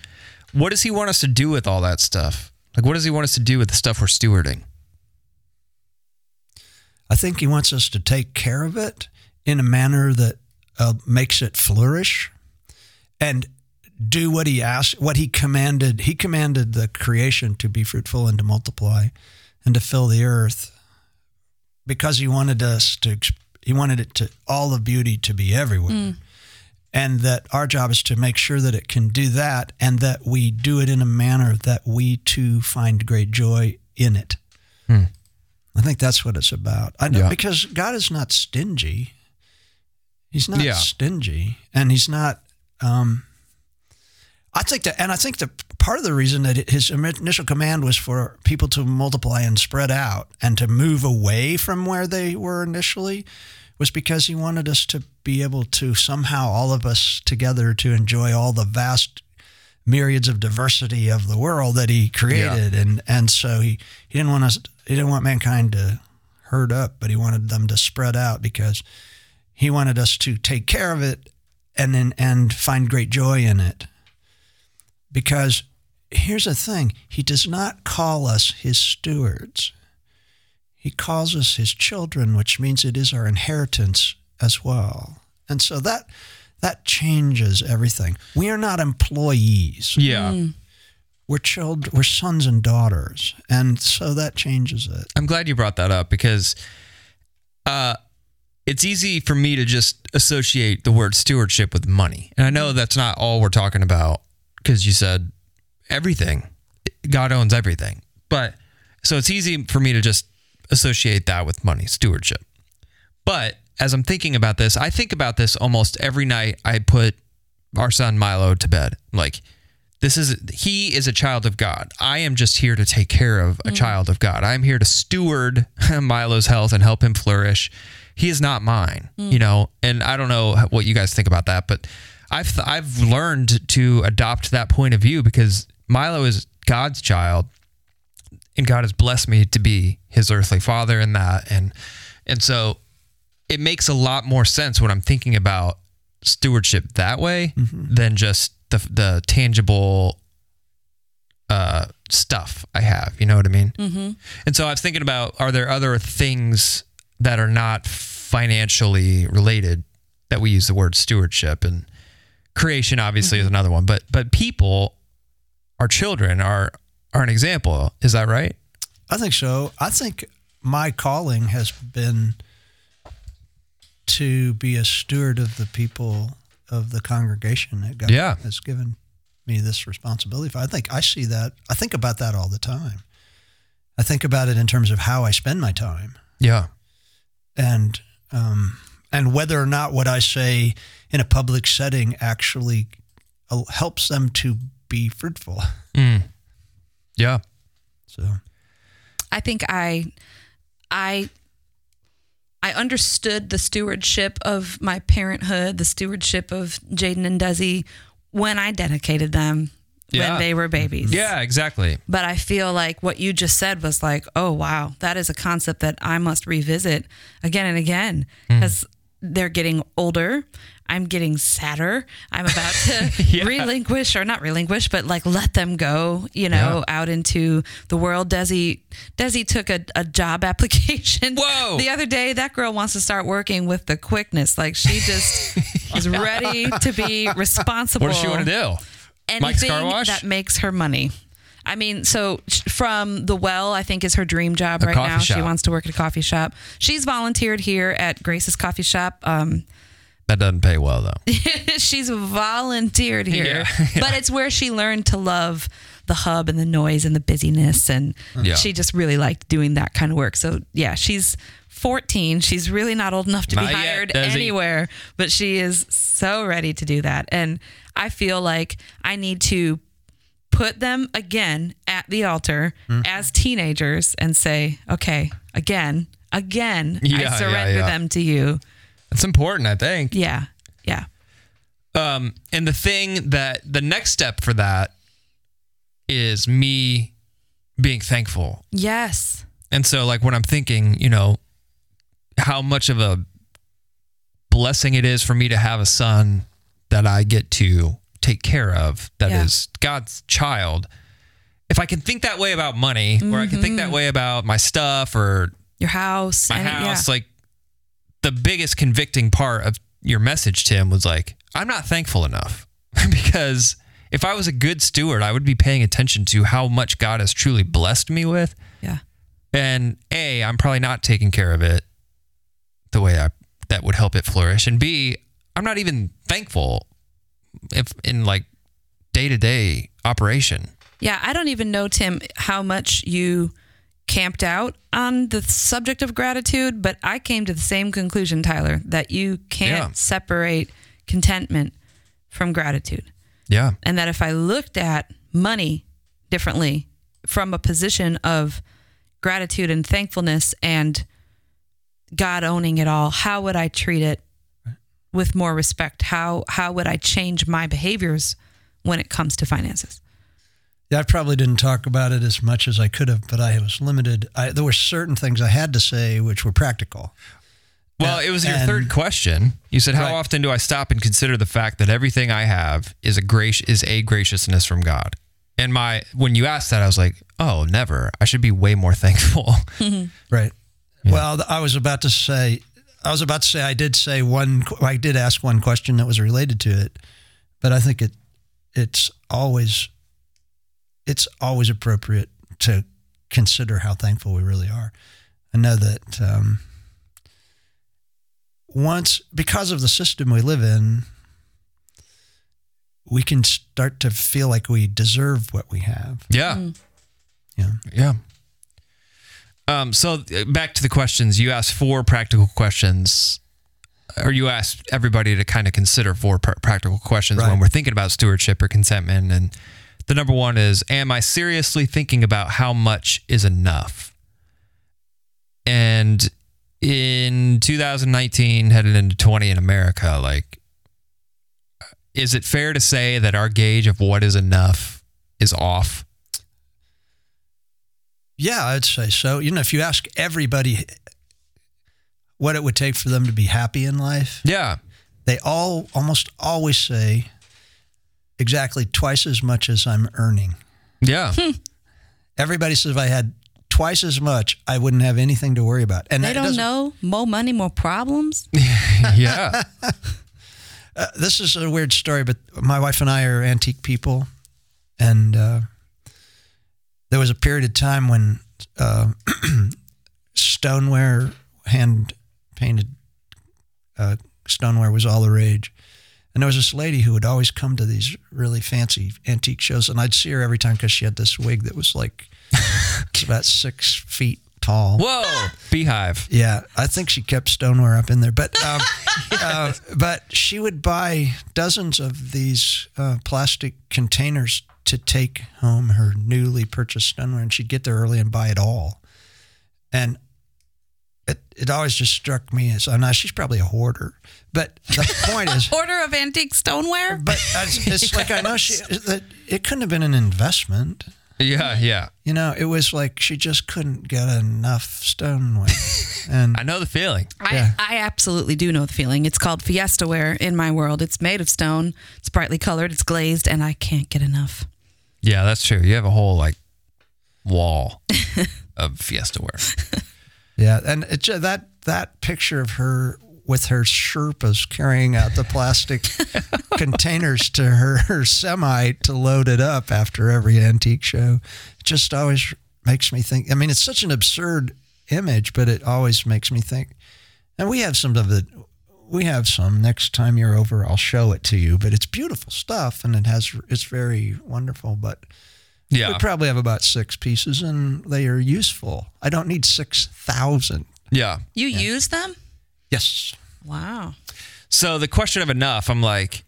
what does he want us to do with all that stuff? Like, what does he want us to do with the stuff we're stewarding? I think he wants us to take care of it in a manner that uh, makes it flourish and do what he asked, what he commanded. He commanded the creation to be fruitful and to multiply and to fill the earth because he wanted us to, he wanted it to, all of beauty to be everywhere. Mm. And that our job is to make sure that it can do that and that we do it in a manner that we too find great joy in it. Hmm. I think that's what it's about. I know, yeah. Because God is not stingy. He's not yeah. stingy. And he's not, um, I think that, and I think the part of the reason that his initial command was for people to multiply and spread out and to move away from where they were initially was because he wanted us to be able to somehow, all of us together, to enjoy all the vast myriads of diversity of the world that he created. Yeah. And and so he, he didn't want us, he didn't want mankind to herd up, but he wanted them to spread out because he wanted us to take care of it and then, and find great joy in it. Because here's the thing, he does not call us his stewards. He calls us his children, which means it is our inheritance as well. And so that that changes everything. We are not employees. Yeah. Mm. We're children, we're sons and daughters. And so that changes it. I'm glad you brought that up because uh, it's easy for me to just associate the word stewardship with money. And I know that's not all we're talking about because you said everything. God owns everything. But so it's easy for me to just associate that with money, stewardship. But as I'm thinking about this, I think about this almost every night I put our son Milo to bed. Like, this is, he is a child of God. I am just here to take care of a mm. child of God. I'm here to steward Milo's health and help him flourish. He is not mine, mm. you know, and I don't know what you guys think about that, but I've, I've learned to adopt that point of view because Milo is God's child. And God has blessed me to be his earthly father in that. And and so it makes a lot more sense when I'm thinking about stewardship that way mm-hmm. than just the the tangible uh, stuff I have. You know what I mean? Mm-hmm. And so I was thinking about, are there other things that are not financially related that we use the word stewardship? And creation obviously mm-hmm. is another one. But but people, our children, are... are an example. Is that right? I think so. I think my calling has been to be a steward of the people of the congregation that God yeah. has given me this responsibility for. I think I see that. I think about that all the time. I think about it in terms of how I spend my time. Yeah. And, um, and whether or not what I say in a public setting actually helps them to be fruitful. Mm. Yeah. So I think I, I, I understood the stewardship of my parenthood, the stewardship of Jaden and Desi when I dedicated them, yeah. when they were babies. Yeah, exactly. But I feel like what you just said was like, oh, wow, that is a concept that I must revisit again and again because mm. they're getting older. I'm getting sadder. I'm about to yeah. relinquish or not relinquish, but like let them go, you know, yeah. out into the world. Desi, Desi took a, a job application Whoa. the other day. That girl wants to start working with the quickness. Like she just yeah. is ready to be responsible. What does she want to do? Anything Mike's car wash? That makes her money. I mean, so from the well, I think is her dream job a right now. Shop. She wants to work at a coffee shop. She's volunteered here at Grace's coffee shop. Um, That doesn't pay well, though. She's volunteered here. Yeah, yeah. But it's where she learned to love the hub and the noise and the busyness. And yeah. she just really liked doing that kind of work. So, yeah, she's fourteen. She's really not old enough to not be hired yet, anywhere. But she is so ready to do that. And I feel like I need to put them again at the altar mm-hmm. as teenagers and say, okay, again, again, yeah, I surrender yeah, yeah. them to you. That's important, I think. Yeah. Yeah. Um, and the thing that the next step for that is me being thankful. Yes. And so like when I'm thinking, you know, how much of a blessing it is for me to have a son that I get to take care of, that yeah. is God's child. If I can think that way about money mm-hmm. or I can think that way about my stuff or your house, my any, house, yeah. like, the biggest convicting part of your message, Tim, was like, I'm not thankful enough because if I was a good steward, I would be paying attention to how much God has truly blessed me with. Yeah. And A, I'm probably not taking care of it the way I, that would help it flourish. And B, I'm not even thankful if in like day-to-day operation. Yeah. I don't even know, Tim, how much you camped out on the subject of gratitude, but I came to the same conclusion, Tyler, that you can't yeah. separate contentment from gratitude. Yeah. And that if I looked at money differently from a position of gratitude and thankfulness and God owning it all, how would I treat it with more respect? How, how would I change my behaviors when it comes to finances? I probably didn't talk about it as much as I could have, but I was limited. I, there were certain things I had to say which were practical. Well, uh, it was your and, third question. You said, how right. often do I stop and consider the fact that everything I have is a grace is a graciousness from God? And my when you asked that, I was like, oh, never. I should be way more thankful. right. Yeah. Well, I was about to say, I was about to say, I did say one, I did ask one question that was related to it, but I think it it's always... it's always appropriate to consider how thankful we really are. I know that um, once, because of the system we live in, we can start to feel like we deserve what we have. Yeah. Mm. Yeah. Yeah. Um, so back to the questions, you asked four practical questions, or you asked everybody to kind of consider four pr- practical questions right. when we're thinking about stewardship or contentment. And the number one is, am I seriously thinking about how much is enough? And in two thousand nineteen, headed into twenty in America, like, is it fair to say that our gauge of what is enough is off? Yeah, I'd say so. You know, if you ask everybody what it would take for them to be happy in life, yeah, they all almost always say, exactly twice as much as I'm earning. Yeah. Hmm. Everybody says if I had twice as much, I wouldn't have anything to worry about. And they don't know more money, more problems. yeah. uh, this is a weird story, but my wife and I are antique people. And uh, there was a period of time when uh, stoneware, hand painted uh, stoneware was all the rage. And there was this lady who would always come to these really fancy antique shows. And I'd see her every time because she had this wig that was like, it's about six feet tall. Whoa, beehive. Yeah. I think she kept stoneware up in there. But um, yes. uh, but she would buy dozens of these uh, plastic containers to take home her newly purchased stoneware. And she'd get there early and buy it all. And it, it always just struck me as, oh, no, she's probably a hoarder. But the point is... Hoarder of antique stoneware? But it's, it's yes. like, I know she... It, it couldn't have been an investment. Yeah, yeah. You know, it was like she just couldn't get enough stoneware. And I know the feeling. I, yeah. I absolutely do know the feeling. It's called fiesta ware in my world. It's made of stone. It's brightly colored. It's glazed. And I can't get enough. Yeah, that's true. You have a whole, like, wall of fiesta ware. Yeah, and it, that that picture of her with her Sherpas carrying out the plastic containers to her, her semi to load it up after every antique show, it just always makes me think. I mean, it's such an absurd image, but it always makes me think. And we have some of the, we have some. Next time you're over, I'll show it to you. But it's beautiful stuff, and it has, it's very wonderful, but. Yeah. We probably have about six pieces, and they are useful. I don't need six thousand. Yeah. You yeah. use them? Yes. Wow. So the question of enough, I'm like,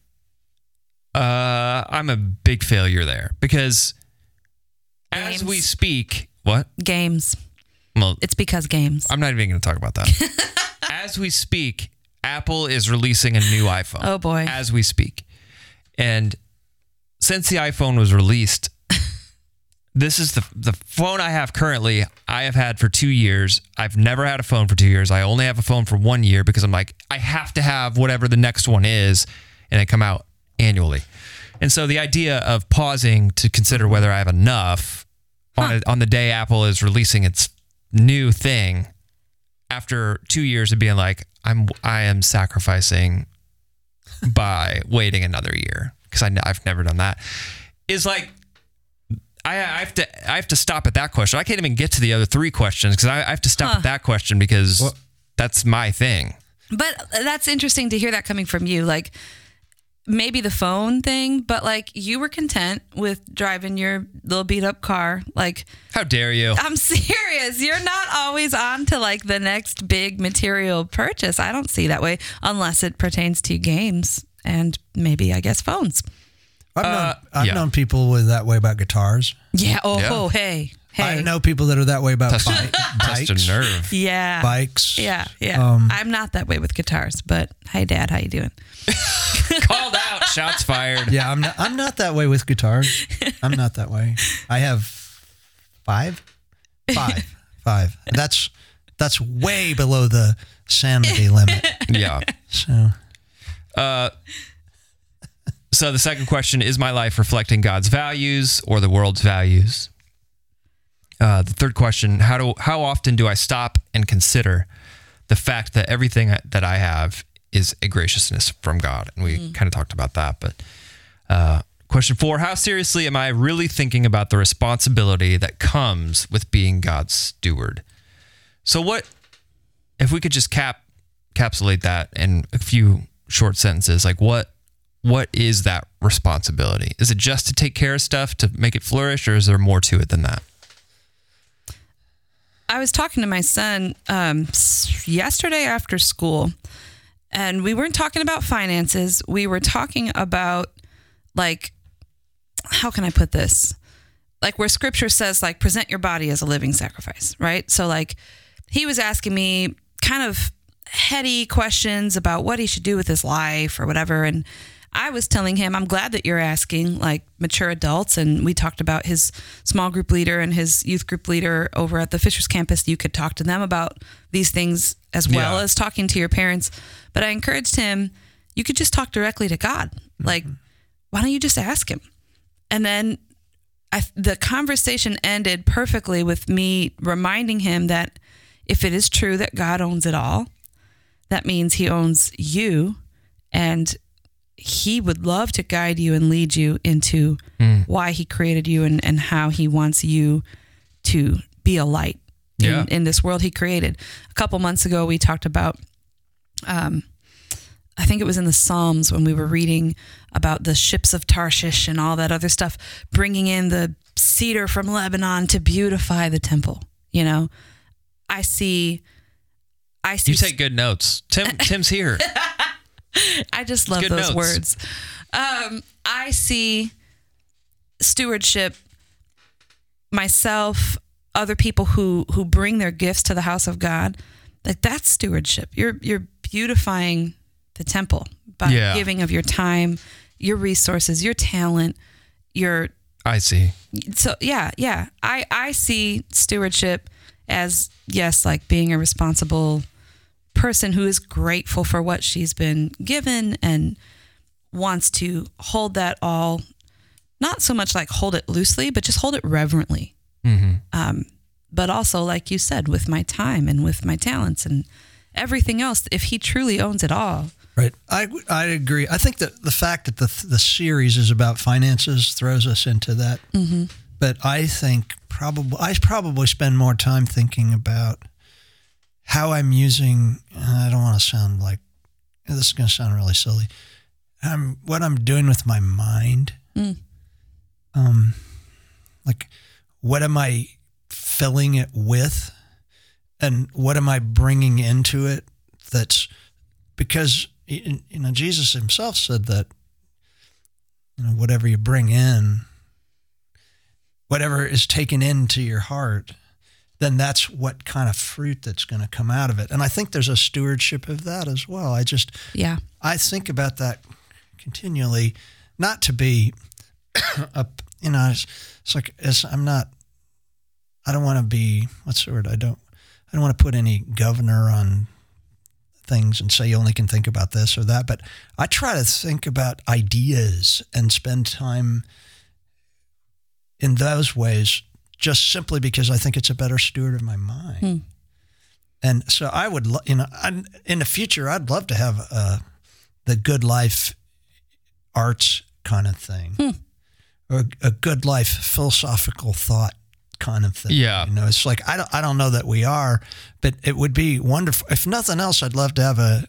uh, I'm a big failure there because games. As we speak, what? Games. Well, it's because games. I'm not even going to talk about that. As we speak, Apple is releasing a new iPhone. Oh, boy. As we speak. And since the iPhone was released... This is the the phone I have currently, I have had for two years. I've never had a phone for two years. I only have a phone for one year because I'm like, I have to have whatever the next one is, and they come out annually. And so the idea of pausing to consider whether I have enough huh. on, a, on the day Apple is releasing its new thing after two years of being like, I'm I am sacrificing by waiting another year because I've never done that, is like... I have to I have to stop at that question. I can't even get to the other three questions because I, I have to stop huh. at that question because well, that's my thing. But that's interesting to hear that coming from you. Like maybe the phone thing, but like you were content with driving your little beat up car. Like how dare you? I'm serious. You're not always on to like the next big material purchase. I don't see that way unless it pertains to games and maybe I guess phones. I've, known, uh, I've yeah. known people with that way about guitars. Yeah. Oh, yeah. oh hey. Hey. I know people that are that way about Test, bi- bikes. Test a nerve. Yeah. Bikes. Yeah. Yeah. Um, I'm not that way with guitars, but hey, Dad, how you doing? Called out. Shots fired. Yeah. I'm not, I'm not that way with guitars. I'm not that way. I have five. Five. Five. That's, that's way below the sanity limit. Yeah. So. Uh. So the second question, is my life reflecting God's values or the world's values? Uh, the third question, how do how often do I stop and consider the fact that everything that I have is a graciousness from God? And we mm. kind of talked about that. But uh, question four, how seriously am I really thinking about the responsibility that comes with being God's steward? So what, if we could just cap encapsulate that in a few short sentences, like what, What is that responsibility? Is it just to take care of stuff to make it flourish, or is there more to it than that? I was talking to my son um, yesterday after school, and we weren't talking about finances. We were talking about, like, how can I put this? Like where scripture says, like, present your body as a living sacrifice, right? So, like, he was asking me kind of heady questions about what he should do with his life or whatever, and I was telling him, I'm glad that you're asking, like, mature adults. And we talked about his small group leader and his youth group leader over at the Fisher's campus. You could talk to them about these things as well yeah. as talking to your parents. But I encouraged him, you could just talk directly to God. Mm-hmm. Like, why don't you just ask him? And then I, the conversation ended perfectly with me reminding him that if it is true that God owns it all, that means he owns you, and he would love to guide you and lead you into mm. why he created you and, and how he wants you to be a light in, yeah. in this world he created. A couple months ago, we talked about, um, I think it was in the Psalms when we were reading about the ships of Tarshish and all that other stuff, bringing in the cedar from Lebanon to beautify the temple. You know, I see, I see. You take good notes. Tim, Tim's here. I just love those notes. Words. Um, I see stewardship, myself, other people who, who bring their gifts to the house of God Like, that's stewardship. You're you're beautifying the temple by yeah. giving of your time, your resources, your talent, your... I see. So, yeah, yeah. I, I see stewardship as, yes, like being a responsible person who is grateful for what she's been given and wants to hold that all, not so much like hold it loosely, but just hold it reverently. Mm-hmm. Um, but also, like you said, with my time and with my talents and everything else, if he truly owns it all. Right. I, I agree. I think that the fact that the the series is about finances throws us into that. Mm-hmm. But I think probably, I probably spend more time thinking about how I'm using, I don't want to sound like, this is going to sound really silly, I'm, what I'm doing with my mind. Mm. Um, like, what am I filling it with? And what am I bringing into it that's, because, you know, Jesus himself said that, you know, whatever you bring in, whatever is taken into your heart, then that's what kind of fruit that's going to come out of it. And I think there's a stewardship of that as well. I just, yeah, I think about that continually, not to be, a, you know, it's, it's like, it's, I'm not, I don't want to be, what's the word? I don't, I don't want to put any governor on things and say you only can think about this or that, but I try to think about ideas and spend time in those ways just simply because I think it's a better steward of my mind. Hmm. And so I would, lo- you know, I'm, in the future, I'd love to have uh, the good life arts kind of thing, hmm. or a good life philosophical thought kind of thing. Yeah. You know, it's like, I don't, I don't know that we are, but it would be wonderful. If nothing else, I'd love to have a,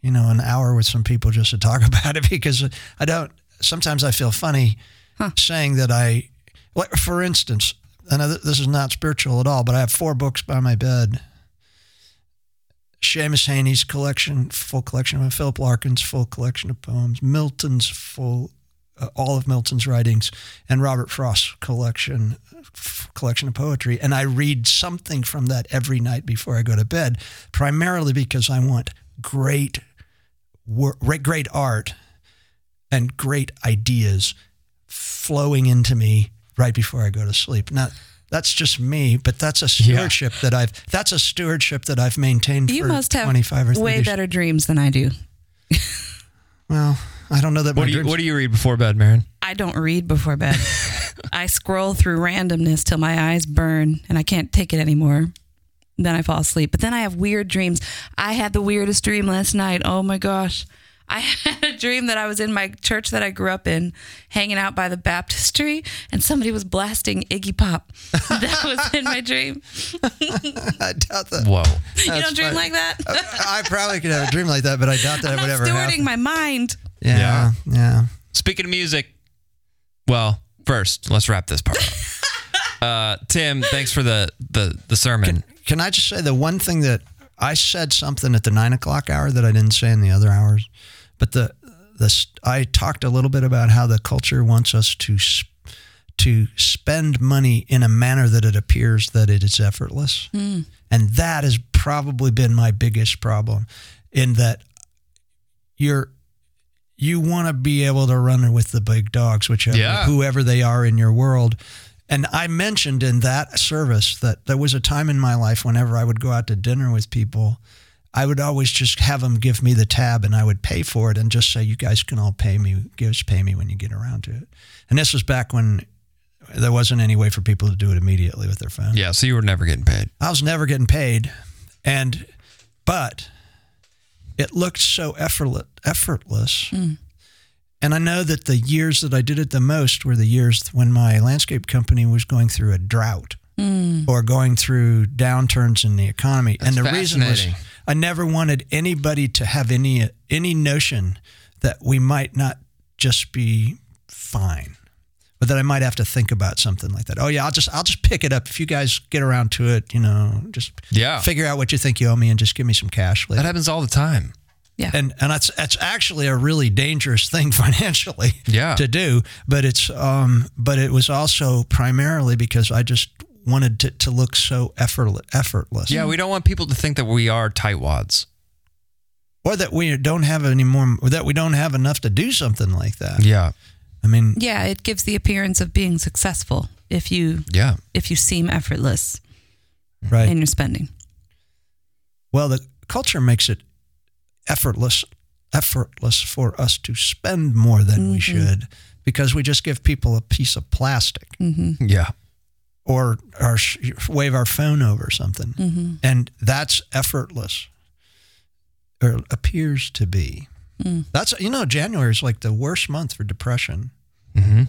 you know, an hour with some people just to talk about it, because I don't, sometimes I feel funny huh. saying that I, like, for instance, and this is not spiritual at all, but I have four books by my bed. Seamus Haney's collection, full collection of Philip Larkin's full collection of poems, Milton's full, uh, all of Milton's writings, and Robert Frost's collection, f- collection of poetry. And I read something from that every night before I go to bed, primarily because I want great, wor- great art and great ideas flowing into me right before I go to sleep. Now, that's just me, but that's a stewardship yeah. that I've, that's a stewardship that I've maintained you for must have twenty-five or thirty years. Way better dreams than I do. Well, I don't know that. What do you, what do you read before bed, Maron? I don't read before bed. I scroll through randomness till my eyes burn and I can't take it anymore. Then I fall asleep, but then I have weird dreams. I had the weirdest dream last night. Oh my gosh. I had a dream that I was in my church that I grew up in, hanging out by the baptistry, and somebody was blasting Iggy Pop. That was in my dream. I doubt that. Whoa. That's you don't dream funny. Like that? I probably could have a dream like that, but I doubt that I'm it would ever happen. I'm stewarding my mind. Yeah, yeah, yeah. Speaking of music, well, first, let's wrap this part up. uh, Tim, thanks for the, the, the sermon. Can, can I just say the one thing that I said something at the nine o'clock hour that I didn't say in the other hours? But the the I talked a little bit about how the culture wants us to to spend money in a manner that it appears that it is effortless, mm. and that has probably been my biggest problem. In that you're you want to be able to run with the big dogs, whichever yeah. whoever they are in your world. And I mentioned in that service that there was a time in my life whenever I would go out to dinner with people, I would always just have them give me the tab and I would pay for it and just say, you guys can all pay me, just pay me when you get around to it. And this was back when there wasn't any way for people to do it immediately with their phone. Yeah. So you were never getting paid. I was never getting paid. And, but it looked so effortless, effortless. Mm. And I know that the years that I did it the most were the years when my landscape company was going through a drought mm. or going through downturns in the economy. That's and the reason was, I never wanted anybody to have any any notion that we might not just be fine, but that I might have to think about something like that. Oh yeah, I'll just I'll just pick it up if you guys get around to it. You know, just yeah. figure out what you think you owe me and just give me some cash later. That happens all the time. Yeah, and and that's that's actually a really dangerous thing financially. Yeah. to do. But it's um, but it was also primarily because I just wanted it to look so effortless. Yeah, we don't want people to think that we are tightwads. Or that we don't have any more, or that we don't have enough to do something like that. Yeah. I mean. Yeah, it gives the appearance of being successful if you, yeah. if you seem effortless right. in your spending. Well, the culture makes it effortless, effortless for us to spend more than mm-hmm. we should because we just give people a piece of plastic. Mm-hmm. Yeah. Or, or wave our phone over something. Mm-hmm. And that's effortless. Or appears to be. Mm. That's, you know, January is like the worst month for depression. Mm-hmm.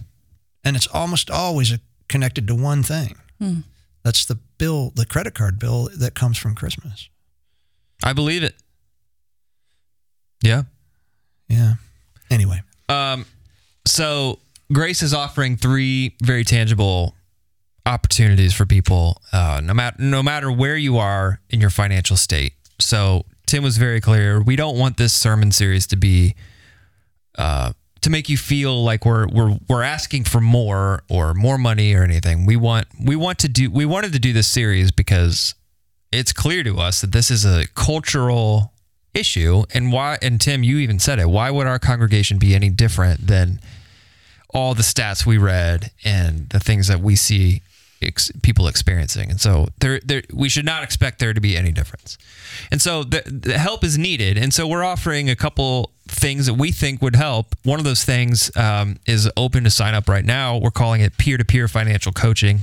And it's almost always connected to one thing. Mm. That's the bill, the credit card bill that comes from Christmas. I believe it. Yeah. Yeah. Anyway. Um, so Grace is offering three very tangible opportunities for people, uh, no matter, no matter where you are in your financial state. So Tim was very clear. We don't want this sermon series to be uh, to make you feel like we're we're we're asking for more or more money or anything. We want we want to do we wanted to do this series because it's clear to us that this is a cultural issue, and why. And Tim, you even said it. Why would our congregation be any different than all the stats we read and the things that we see Ex- people experiencing? And so there, there, we should not expect there to be any difference. And so the, the help is needed. And so we're offering a couple things that we think would help. One of those things um, is open to sign up right now. We're calling it peer-to-peer financial coaching.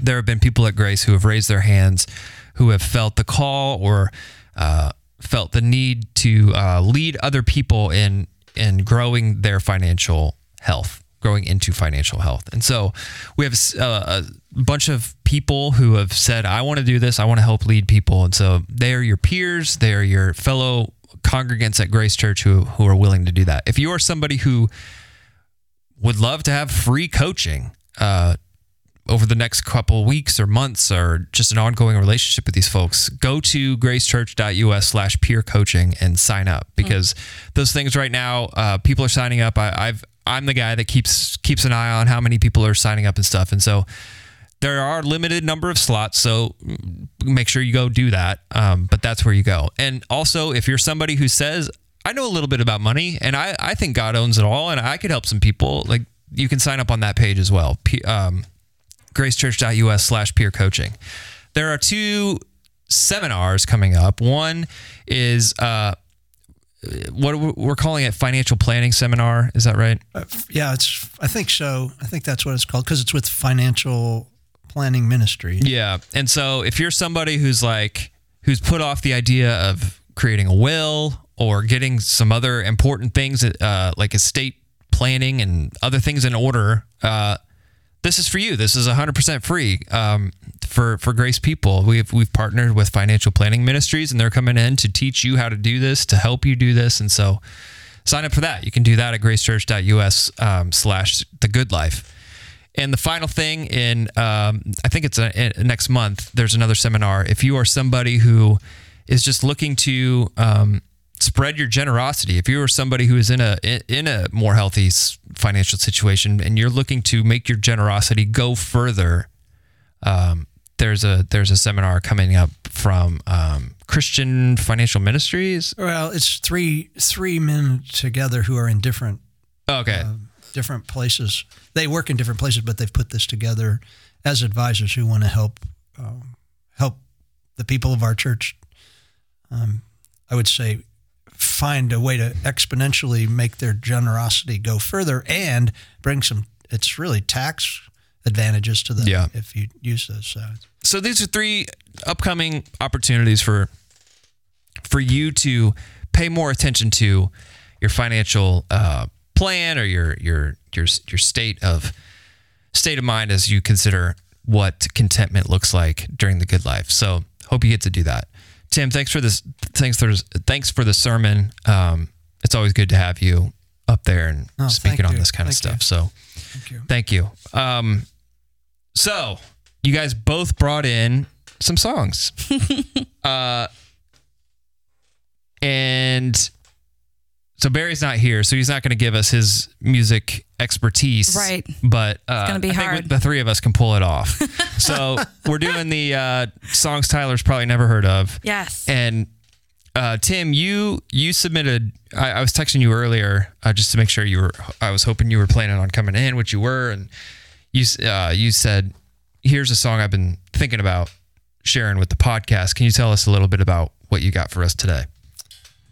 There have been people at Grace who have raised their hands, who have felt the call or uh, felt the need to uh, lead other people in, in growing their financial health. growing into financial health. And so we have uh, a bunch of people who have said, I want to do this. I want to help lead people. And so they are your peers. They are your fellow congregants at Grace Church who, who are willing to do that. If you are somebody who would love to have free coaching uh, over the next couple of weeks or months, or just an ongoing relationship with these folks, go to gracechurch.us slash peer coaching and sign up, because mm-hmm. those things right now, uh, people are signing up. I, I've, I'm the guy that keeps keeps an eye on how many people are signing up and stuff. And so there are a limited number of slots, so make sure you go do that. Um, but that's where you go. And also, if you're somebody who says, I know a little bit about money and I, I think God owns it all and I could help some people, like, you can sign up on that page as well. P- um, gracechurch.us slash peer coaching. There are two seminars coming up. One is... Uh, what we're calling it, financial planning seminar. Is that right? Uh, yeah, it's, I think so. I think that's what it's called, 'cause it's with financial planning ministry. Yeah. And so if you're somebody who's like, who's put off the idea of creating a will or getting some other important things, uh, like estate planning and other things in order, uh, this is for you. This is one hundred percent free um, for for Grace people. We've we've partnered with financial planning ministries, and they're coming in to teach you how to do this, to help you do this. And so, sign up for that. You can do that at gracechurch.us um, slash the good life. And the final thing in, um, I think it's a, a, next month. There's another seminar. If you are somebody who is just looking to um, spread your generosity, if you are somebody who is in a in a more healthy financial situation and you're looking to make your generosity go further, um, there's a there's a seminar coming up from um, Christian Financial Ministries. Well, it's three three men together who are in different okay uh, different places. They work in different places, but they've put this together as advisors who want to help um, help the people of our church. Um, I would say. Find a way to exponentially make their generosity go further and bring some, it's really tax advantages to them yeah. if you use those sides. So these are three upcoming opportunities for, for you to pay more attention to your financial uh, plan or your, your, your, your state of state of mind as you consider what contentment looks like during the good life. So hope you get to do that. Tim, thanks for this. Thanks for thanks for the sermon. Um, it's always good to have you up there and oh, speaking on this kind thank of stuff. You. So, thank you. Thank you. Um, so you guys both brought in some songs, uh, and So Barry's not here, so he's not going to give us his music expertise. Right. But uh, it's gonna be I hard. think the three of us can pull it off. So we're doing the uh, songs Tyler's probably never heard of. Yes. And uh, Tim, you you submitted, I, I was texting you earlier uh, just to make sure you were, I was hoping you were planning on coming in, which you were. And you uh, you said, here's a song I've been thinking about sharing with the podcast. Can you tell us a little bit about what you got for us today?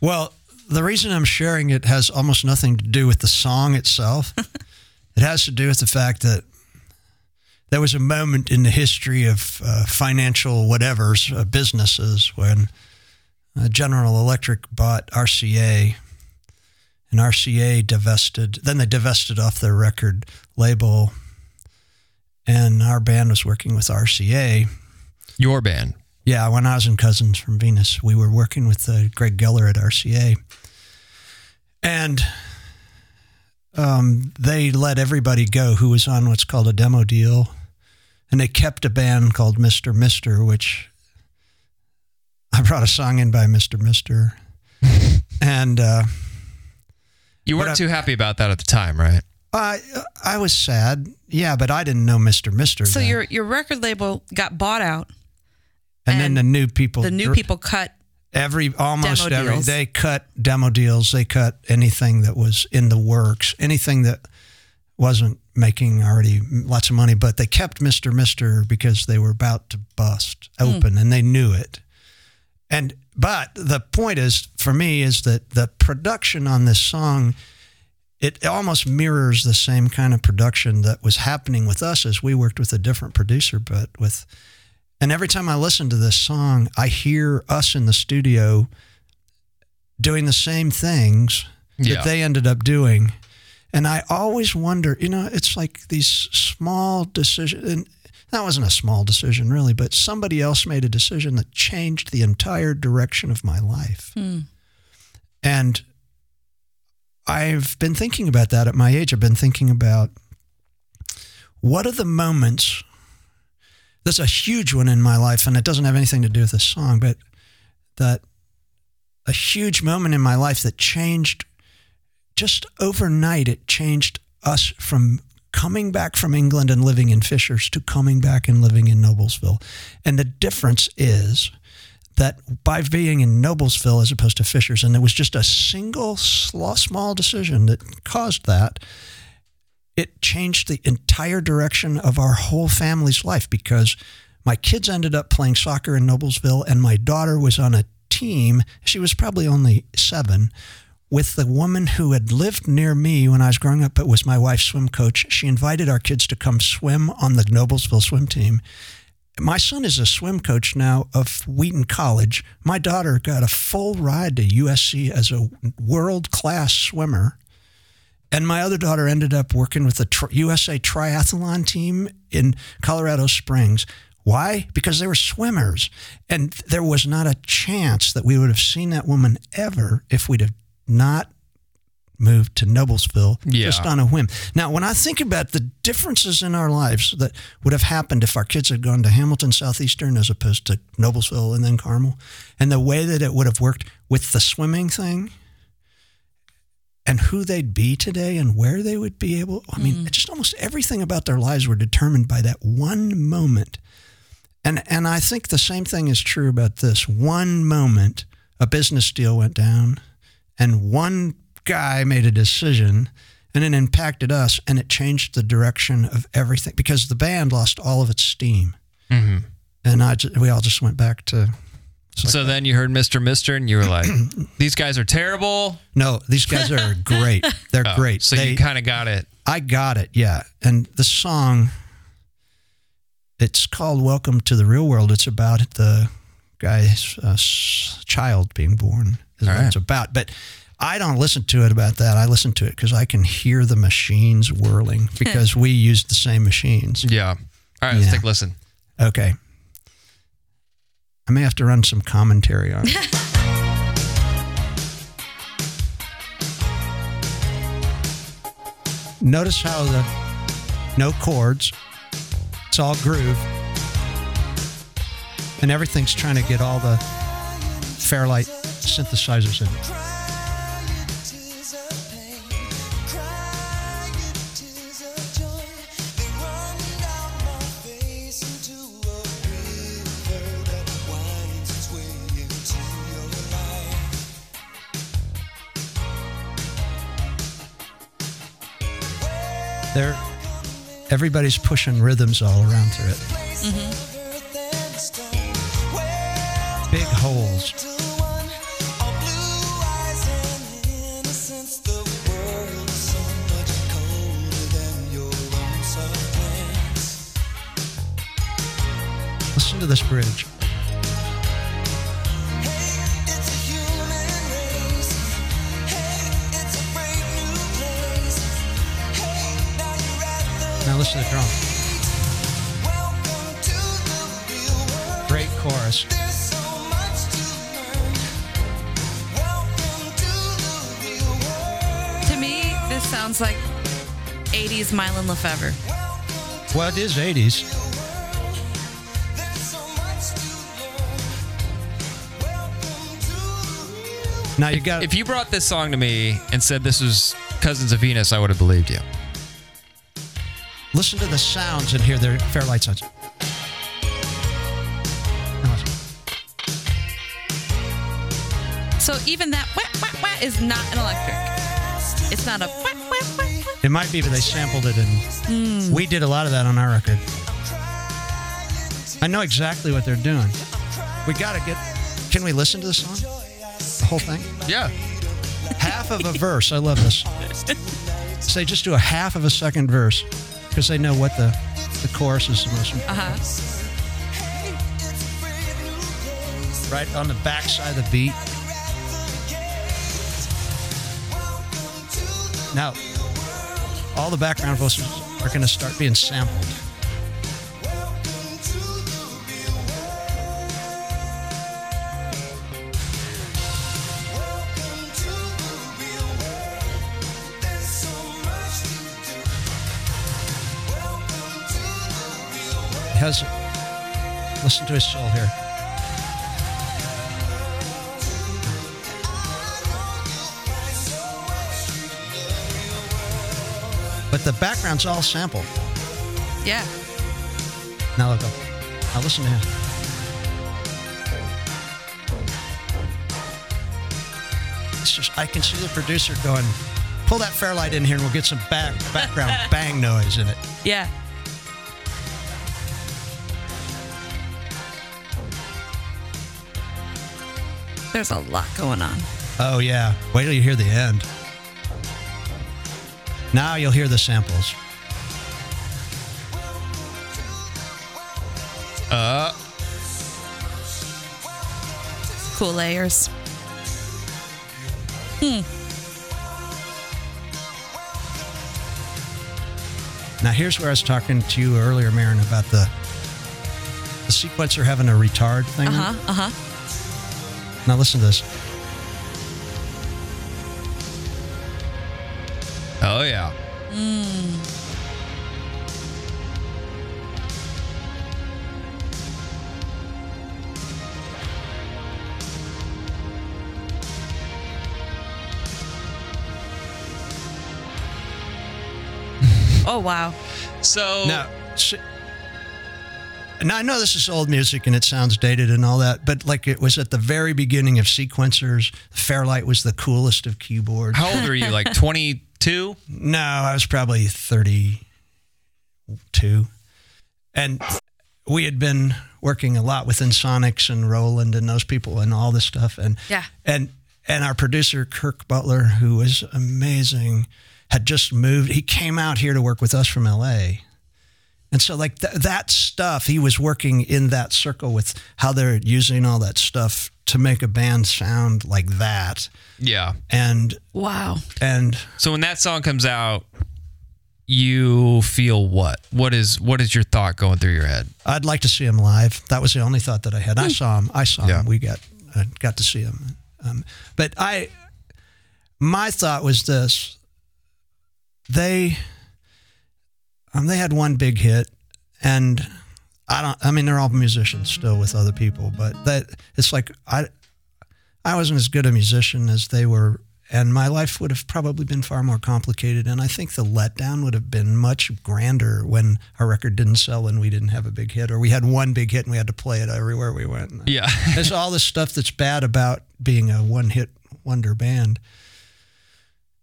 Well, the reason I'm sharing it has almost nothing to do with the song itself. It has to do with the fact that there was a moment in the history of uh, financial whatevers, uh, businesses, when uh, General Electric bought R C A, and R C A divested. Then they divested off their record label, and our band was working with R C A. Your band? Yeah, when I was in Cousins from Venus, we were working with uh, Greg Geller at R C A. And um, they let everybody go who was on what's called a demo deal. And they kept a band called Mister Mister, which I brought a song in by Mister Mister. and uh, You weren't I, too happy about that at the time, right? I I was sad. Yeah, but I didn't know Mister Mister. So your, your record label got bought out. And, and then the new people, the new people cut every, almost every, deals. They cut demo deals. They cut anything that was in the works, anything that wasn't making already lots of money, but they kept Mister Mister because they were about to bust open mm. and they knew it. And, but the point is for me is that the production on this song, it almost mirrors the same kind of production that was happening with us as we worked with a different producer, but with, and every time I listen to this song, I hear us in the studio doing the same things yeah. that they ended up doing. And I always wonder, you know, it's like these small decisions. And that wasn't a small decision, really, but somebody else made a decision that changed the entire direction of my life. Hmm. And I've been thinking about that at my age. I've been thinking about what are the moments... That's a huge one in my life, and it doesn't have anything to do with this song, but that a huge moment in my life that changed just overnight. It changed us from coming back from England and living in Fishers to coming back and living in Noblesville. And the difference is that by being in Noblesville as opposed to Fishers, and it was just a single small decision that caused that, it changed the entire direction of our whole family's life because my kids ended up playing soccer in Noblesville and my daughter was on a team. She was probably only seven with the woman who had lived near me when I was growing up, but was my wife's swim coach. She invited our kids to come swim on the Noblesville swim team. My son is a swim coach now of Wheaton College. My daughter got a full ride to U S C as a world-class swimmer. And my other daughter ended up working with the tri- U S A triathlon team in Colorado Springs. Why? Because they were swimmers. And there was not a chance that we would have seen that woman ever if we'd have not moved to Noblesville yeah. just on a whim. Now, when I think about the differences in our lives that would have happened if our kids had gone to Hamilton Southeastern as opposed to Noblesville and then Carmel, and the way that it would have worked with the swimming thing, and who they'd be today and where they would be able, I mean, mm. just almost everything about their lives were determined by that one moment. And and I think the same thing is true about this. One moment, a business deal went down and one guy made a decision and it impacted us and it changed the direction of everything because the band lost all of its steam. Mm-hmm. And I, we all just went back to... Like so that. Then you heard Mister Mister and you were like, these guys are terrible. No, these guys are great. They're oh, great. So they, you kind of got it. I got it. Yeah. And the song, it's called Welcome to the Real World. It's about the guy's uh, child being born is All what right. it's about. But I don't listen to it about that. I listen to it because I can hear the machines whirling because we used the same machines. Yeah. All right. Yeah. Let's take a listen. Okay. I may have to run some commentary on it. Notice how the no chords, it's all groove, and everything's trying to get all the Fairlight synthesizers in it. there, everybody's pushing rhythms all around through it. Mm-hmm. Big holes. Listen to this bridge. Now listen to the drum. Great chorus. To me, this sounds like eighties Mylon LeFevre. Well, it is eighties. Now you got. If you brought this song to me and said this was Cousins of Venus, I would have believed you. Listen to the sounds in here. They're Fairlight sounds. So even that wah, wah, wah is not an electric. It's not a wah, wah, wah, wah. It might be, but they sampled it, and mm. we did a lot of that on our record. I know exactly what they're doing. We gotta get. Can we listen to the song? The whole thing? Yeah. Half of a verse. I love this. So they just do a half of a second verse because they know what the, the chorus is the most important. Uh-huh. Right on the back side of the beat. Now, all the background voices are going to start being sampled. Has it. Listen to his soul here. But the background's all sampled. Yeah. Now look up. Now listen to him. It's just, I can see the producer going, pull that Fairlight in here and we'll get some back, background bang noise in it. Yeah. There's a lot going on. Oh, yeah. Wait till you hear the end. Now you'll hear the samples. Uh. Cool layers. Hmm. Now, here's where I was talking to you earlier, Maron, about the, the sequencer having a retard thing. Uh-huh, uh-huh. Now listen to this. Oh, yeah. Mm. Oh, wow. So... Now, sh- Now, I know this is old music and it sounds dated and all that, but like it was at the very beginning of sequencers, Fairlight was the coolest of keyboards. How old are you? Like twenty-two? No, I was probably thirty-two. And we had been working a lot with Insonics and Roland and those people and all this stuff. And yeah. and and our producer, Kirk Butler, who was amazing, had just moved. He came out here to work with us from L A. And so like th- that stuff, he was working in that circle with how they're using all that stuff to make a band sound like that. Yeah. And wow. And so when that song comes out, you feel what? What is what is your thought going through your head? I'd like to see him live. That was the only thought that I had. I saw him. I saw yeah. him. We got I got to see him. Um, but I my thought was this. They Um, they had one big hit, and I don't. I mean, they're all musicians still with other people, but that it's like I, I wasn't as good a musician as they were, and my life would have probably been far more complicated. And I think the letdown would have been much grander when our record didn't sell and we didn't have a big hit, or we had one big hit and we had to play it everywhere we went. And yeah, there's all this stuff that's bad about being a one-hit wonder band,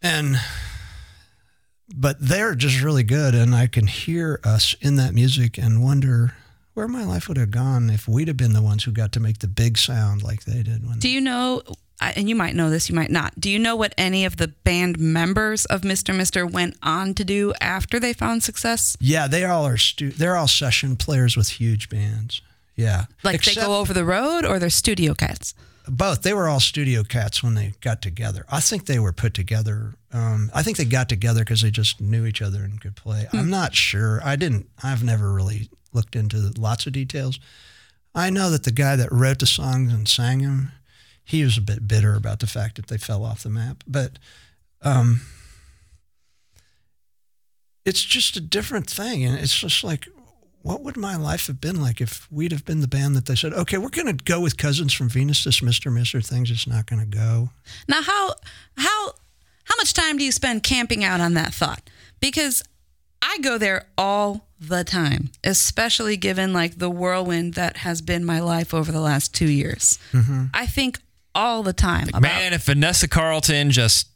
and but they're just really good. And I can hear us in that music and wonder where my life would have gone if we'd have been the ones who got to make the big sound like they did. When Do you know, and you might know this, you might not, do you know what any of the band members of Mister Mister went on to do after they found success? Yeah, they all are, stu- they're all session players with huge bands. Yeah. Like Except, they go over the road, or they're studio cats? Both. They were all studio cats when they got together. I think they were put together. Um, I think they got together because they just knew each other and could play. Hmm. I'm not sure. I didn't, I've never really looked into lots of details. I know that the guy that wrote the songs and sang them, he was a bit bitter about the fact that they fell off the map. But um, it's just a different thing. And it's just like, what would my life have been like if we'd have been the band that they said, okay, we're going to go with Cousins from Venus, this Mister Mister thing's just not going to go. Now, how how how much time do you spend camping out on that thought? Because I go there all the time, especially given like the whirlwind that has been my life over the last two years. Mm-hmm. I think all the time. Like, about, man, if Vanessa Carlton just...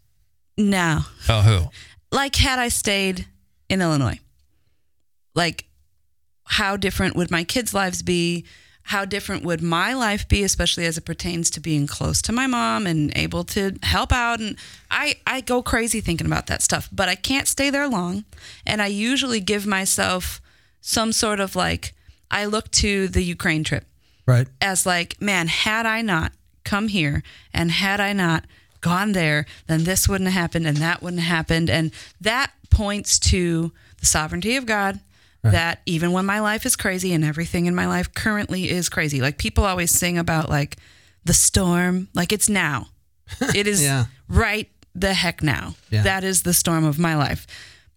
No. Oh, who? Like, had I stayed in Illinois, like... how different would my kids' lives be? How different would my life be, especially as it pertains to being close to my mom and able to help out? And I, I go crazy thinking about that stuff, but I can't stay there long. And I usually give myself some sort of like, I look to the Ukraine trip, right, as like, man, had I not come here and had I not gone there, then this wouldn't have happened and that wouldn't have happened. And that points to the sovereignty of God. Right. That even when my life is crazy, and everything in my life currently is crazy, like people always sing about like the storm, like it's now. It is yeah. right the heck now. Yeah. That is the storm of my life.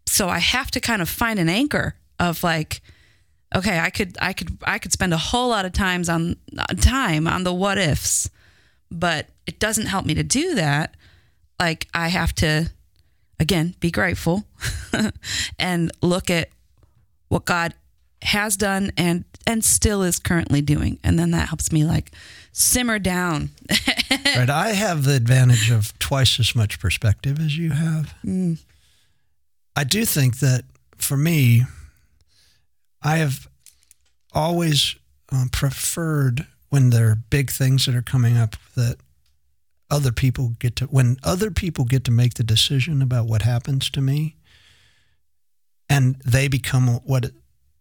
So I have to kind of find an anchor of like, okay, I could, I could, I could spend a whole lot of times on time on the what ifs, but it doesn't help me to do that. Like I have to, again, be grateful and look at what God has done and, and still is currently doing. And then that helps me like simmer down. Right. I have the advantage of twice as much perspective as you have. Mm. I do think that for me, I have always um, preferred when there are big things that are coming up that other people get to, when other people get to make the decision about what happens to me. And they become what,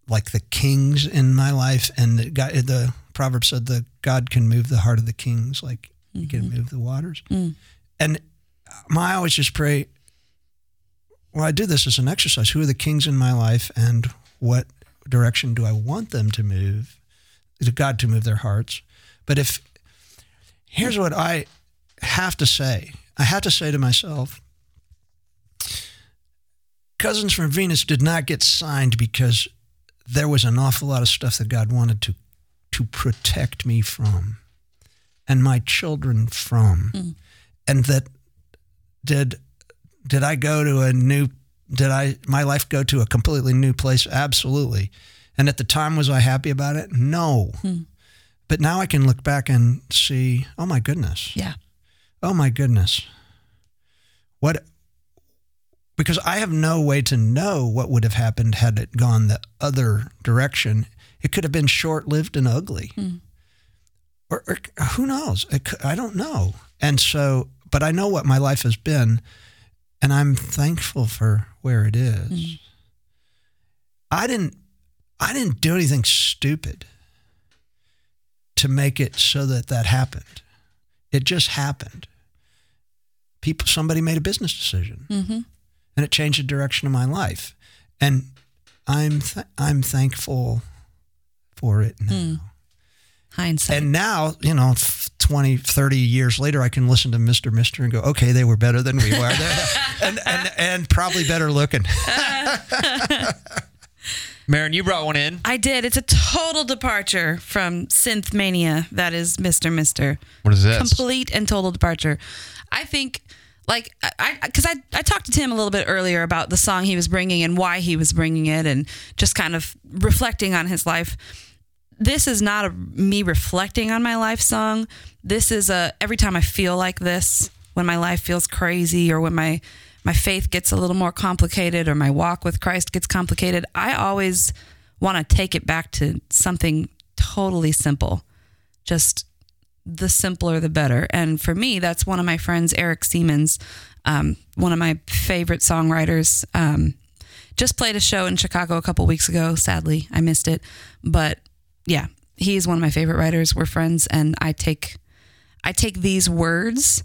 like the kings in my life. And the, God, the proverb said that God can move the heart of the kings, like mm-hmm. He can move the waters. Mm. And my, I always just pray, well, I do this as an exercise. Who are the kings in my life and what direction do I want them to move, to God to move their hearts? But if, here's what I have to say. I have to say to myself, Cousins from Venus did not get signed because there was an awful lot of stuff that God wanted to to protect me from and my children from. Mm. And that did did I go to a new did I my life go to a completely new place? Absolutely. And at the time, was I happy about it? No. Mm. But now I can look back and see, oh my goodness. Yeah. Oh my goodness. What Because I have no way to know what would have happened had it gone the other direction. It could have been short-lived and ugly. Mm. Or, or who knows? It could, I don't know. And so, but I know what my life has been, and I'm thankful for where it is. Mm. I didn't, I didn't do anything stupid to make it so that that happened. It just happened. People, somebody made a business decision. Mm-hmm. And it changed the direction of my life. And I'm th- I'm thankful for it now. Mm. Hindsight. And now, you know, twenty, thirty years later, I can listen to Mister Mister and go, okay, they were better than we were. and, and and probably better looking. Maron, you brought one in. I did. It's a total departure from synth mania. That is Mister Mister. What is that? Complete and total departure. I think... Like, I, because I, I, I talked to Tim a little bit earlier about the song he was bringing and why he was bringing it and just kind of reflecting on his life. This is not a me reflecting on my life song. This is a every time I feel like this, when my life feels crazy or when my my faith gets a little more complicated or my walk with Christ gets complicated, I always want to take it back to something totally simple. Just the simpler, the better. And for me, that's one of my friends, Eric Siemens, um, one of my favorite songwriters, um, just played a show in Chicago a couple weeks ago. Sadly, I missed it, but yeah, he is one of my favorite writers. We're friends, and I take, I take these words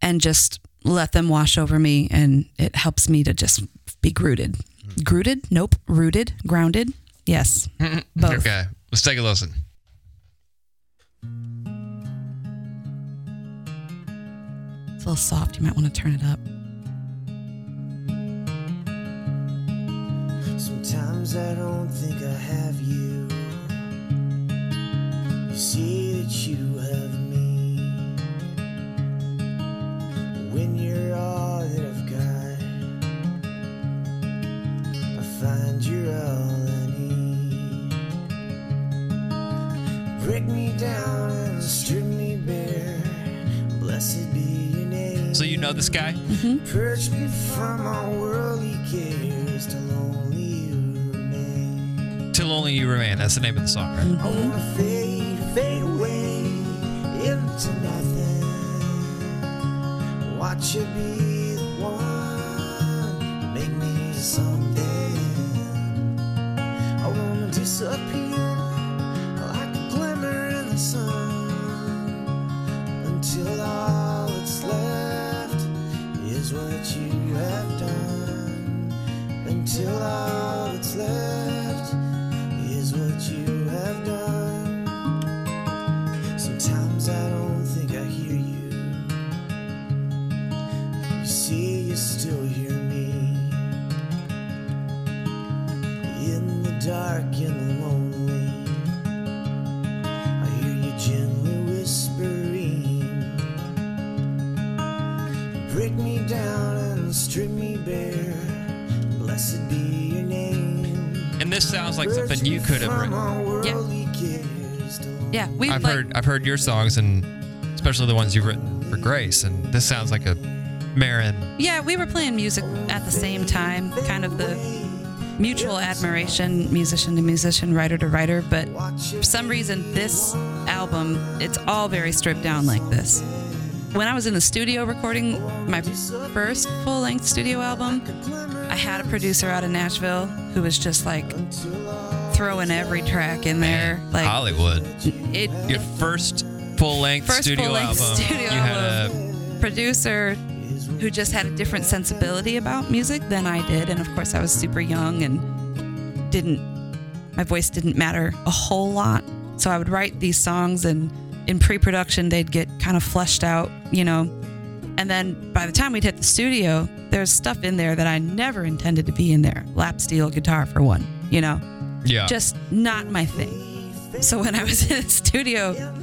and just let them wash over me, and it helps me to just be rooted. Grooted? Nope. Rooted? Grounded? Yes. Both. Okay. Let's take a listen. It's a little soft. You might want to turn it up. Sometimes I don't think I have you. You see that you have me. When you're all that I've got, I find you're all I need. Break me down and strip me bare. Blessed be your name. So you know this guy? Mm-hmm. Purge me from all worldly cares till only you remain. Till only you remain. That's the name of the song, right? Mm-hmm. I want to fade, fade away into nothing. Watch you be the one, make me someday. I wanna disappear like a glimmer in the sun, until all that's left is what you have done. Until all that's left is what you have done. Sometimes I don't think I hear you. See, you still hear me in the dark and lonely. I hear you gently whispering, break me down and strip me bare. Blessed be your name. And this sounds like something you could have written. Yeah, yeah, we've I've like- heard I've heard your songs, and especially the ones you've written for Grace, and this sounds like a Maron. Yeah, we were playing music at the same time, kind of the mutual admiration, musician to musician, writer to writer, but for some reason this album, it's all very stripped down like this. When I was in the studio recording my first full-length studio album, I had a producer out of Nashville who was just like throwing every track in there. Like Hollywood. It, Your first full-length first studio full-length album. Studio you had a producer who just had a different sensibility about music than I did. And of course I was super young and didn't, my voice didn't matter a whole lot. So I would write these songs, and in pre-production they'd get kind of fleshed out, you know. And then by the time we'd hit the studio, there's stuff in there that I never intended to be in there. Lap steel guitar for one, you know. Yeah. Just not my thing. So when I was in the studio,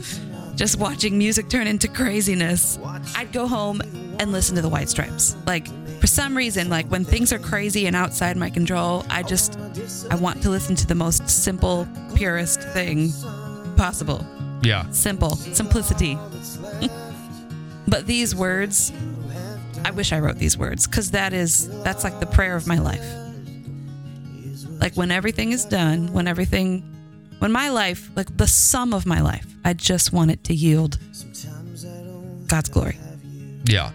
just watching music turn into craziness, I'd go home and listen to the White Stripes. Like, for some reason, like when things are crazy and outside my control, I just, I want to listen to the most simple, purest thing possible. Yeah. Simple. Simplicity. But these words, I wish I wrote these words, because that is, that's like the prayer of my life. Like when everything is done, when everything, when my life, like the sum of my life, I just want it to yield God's glory. Yeah.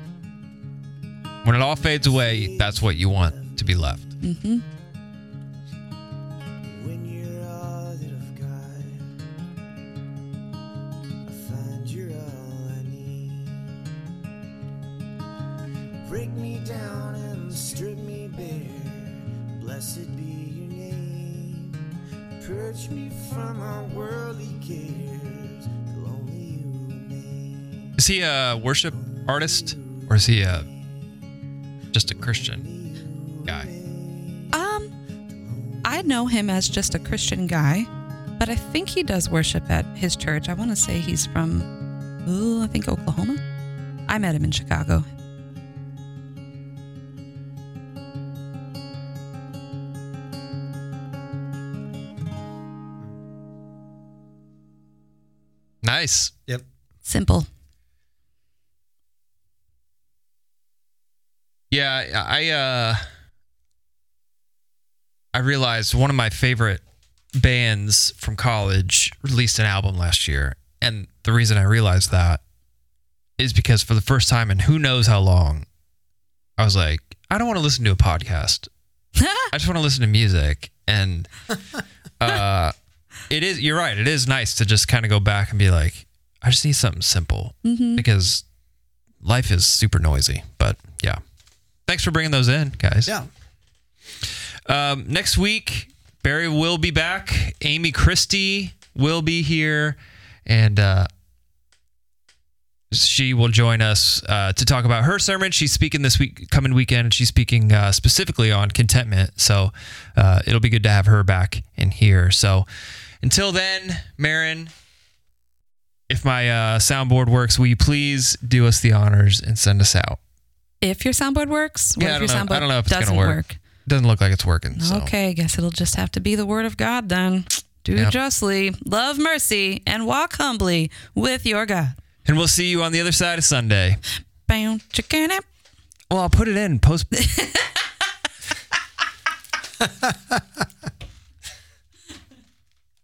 When it all fades away, that's what you want to be left. Mm-hmm. When you're all that I've got, I find you're all I need. Break me down and strip me bare. Blessed be your name. Purge me from our worldly cares. Lonely you remain. Is he a worship artist, or is he a just a Christian guy? Um, I know him as just a Christian guy, but I think he does worship at his church. I want to say he's from, ooh, I think Oklahoma. I met him in Chicago. Nice. Yep. Simple. Yeah, I uh, I realized one of my favorite bands from college released an album last year. And the reason I realized that is because for the first time in who knows how long, I was like, I don't want to listen to a podcast. I just want to listen to music. And uh, it is, you're right. It is nice to just kind of go back and be like, I just need something simple mm-hmm. because life is super noisy. But yeah. Thanks for bringing those in, guys. Yeah. Um, next week, Barry will be back. Amy Christie will be here. And uh, she will join us uh, to talk about her sermon. She's speaking this week, coming weekend, and she's speaking uh, specifically on contentment. So uh, it'll be good to have her back in here. So until then, Maron, if my uh, soundboard works, will you please do us the honors and send us out? If your soundboard works? What yeah, if your soundboard I don't know if it's going to work. work. It doesn't look like it's working. So. Okay, I guess it'll just have to be the word of God then. Do yep. justly, love mercy, and walk humbly with your God. And we'll see you on the other side of Sunday. Bound chicken up. Well, I'll put it in post.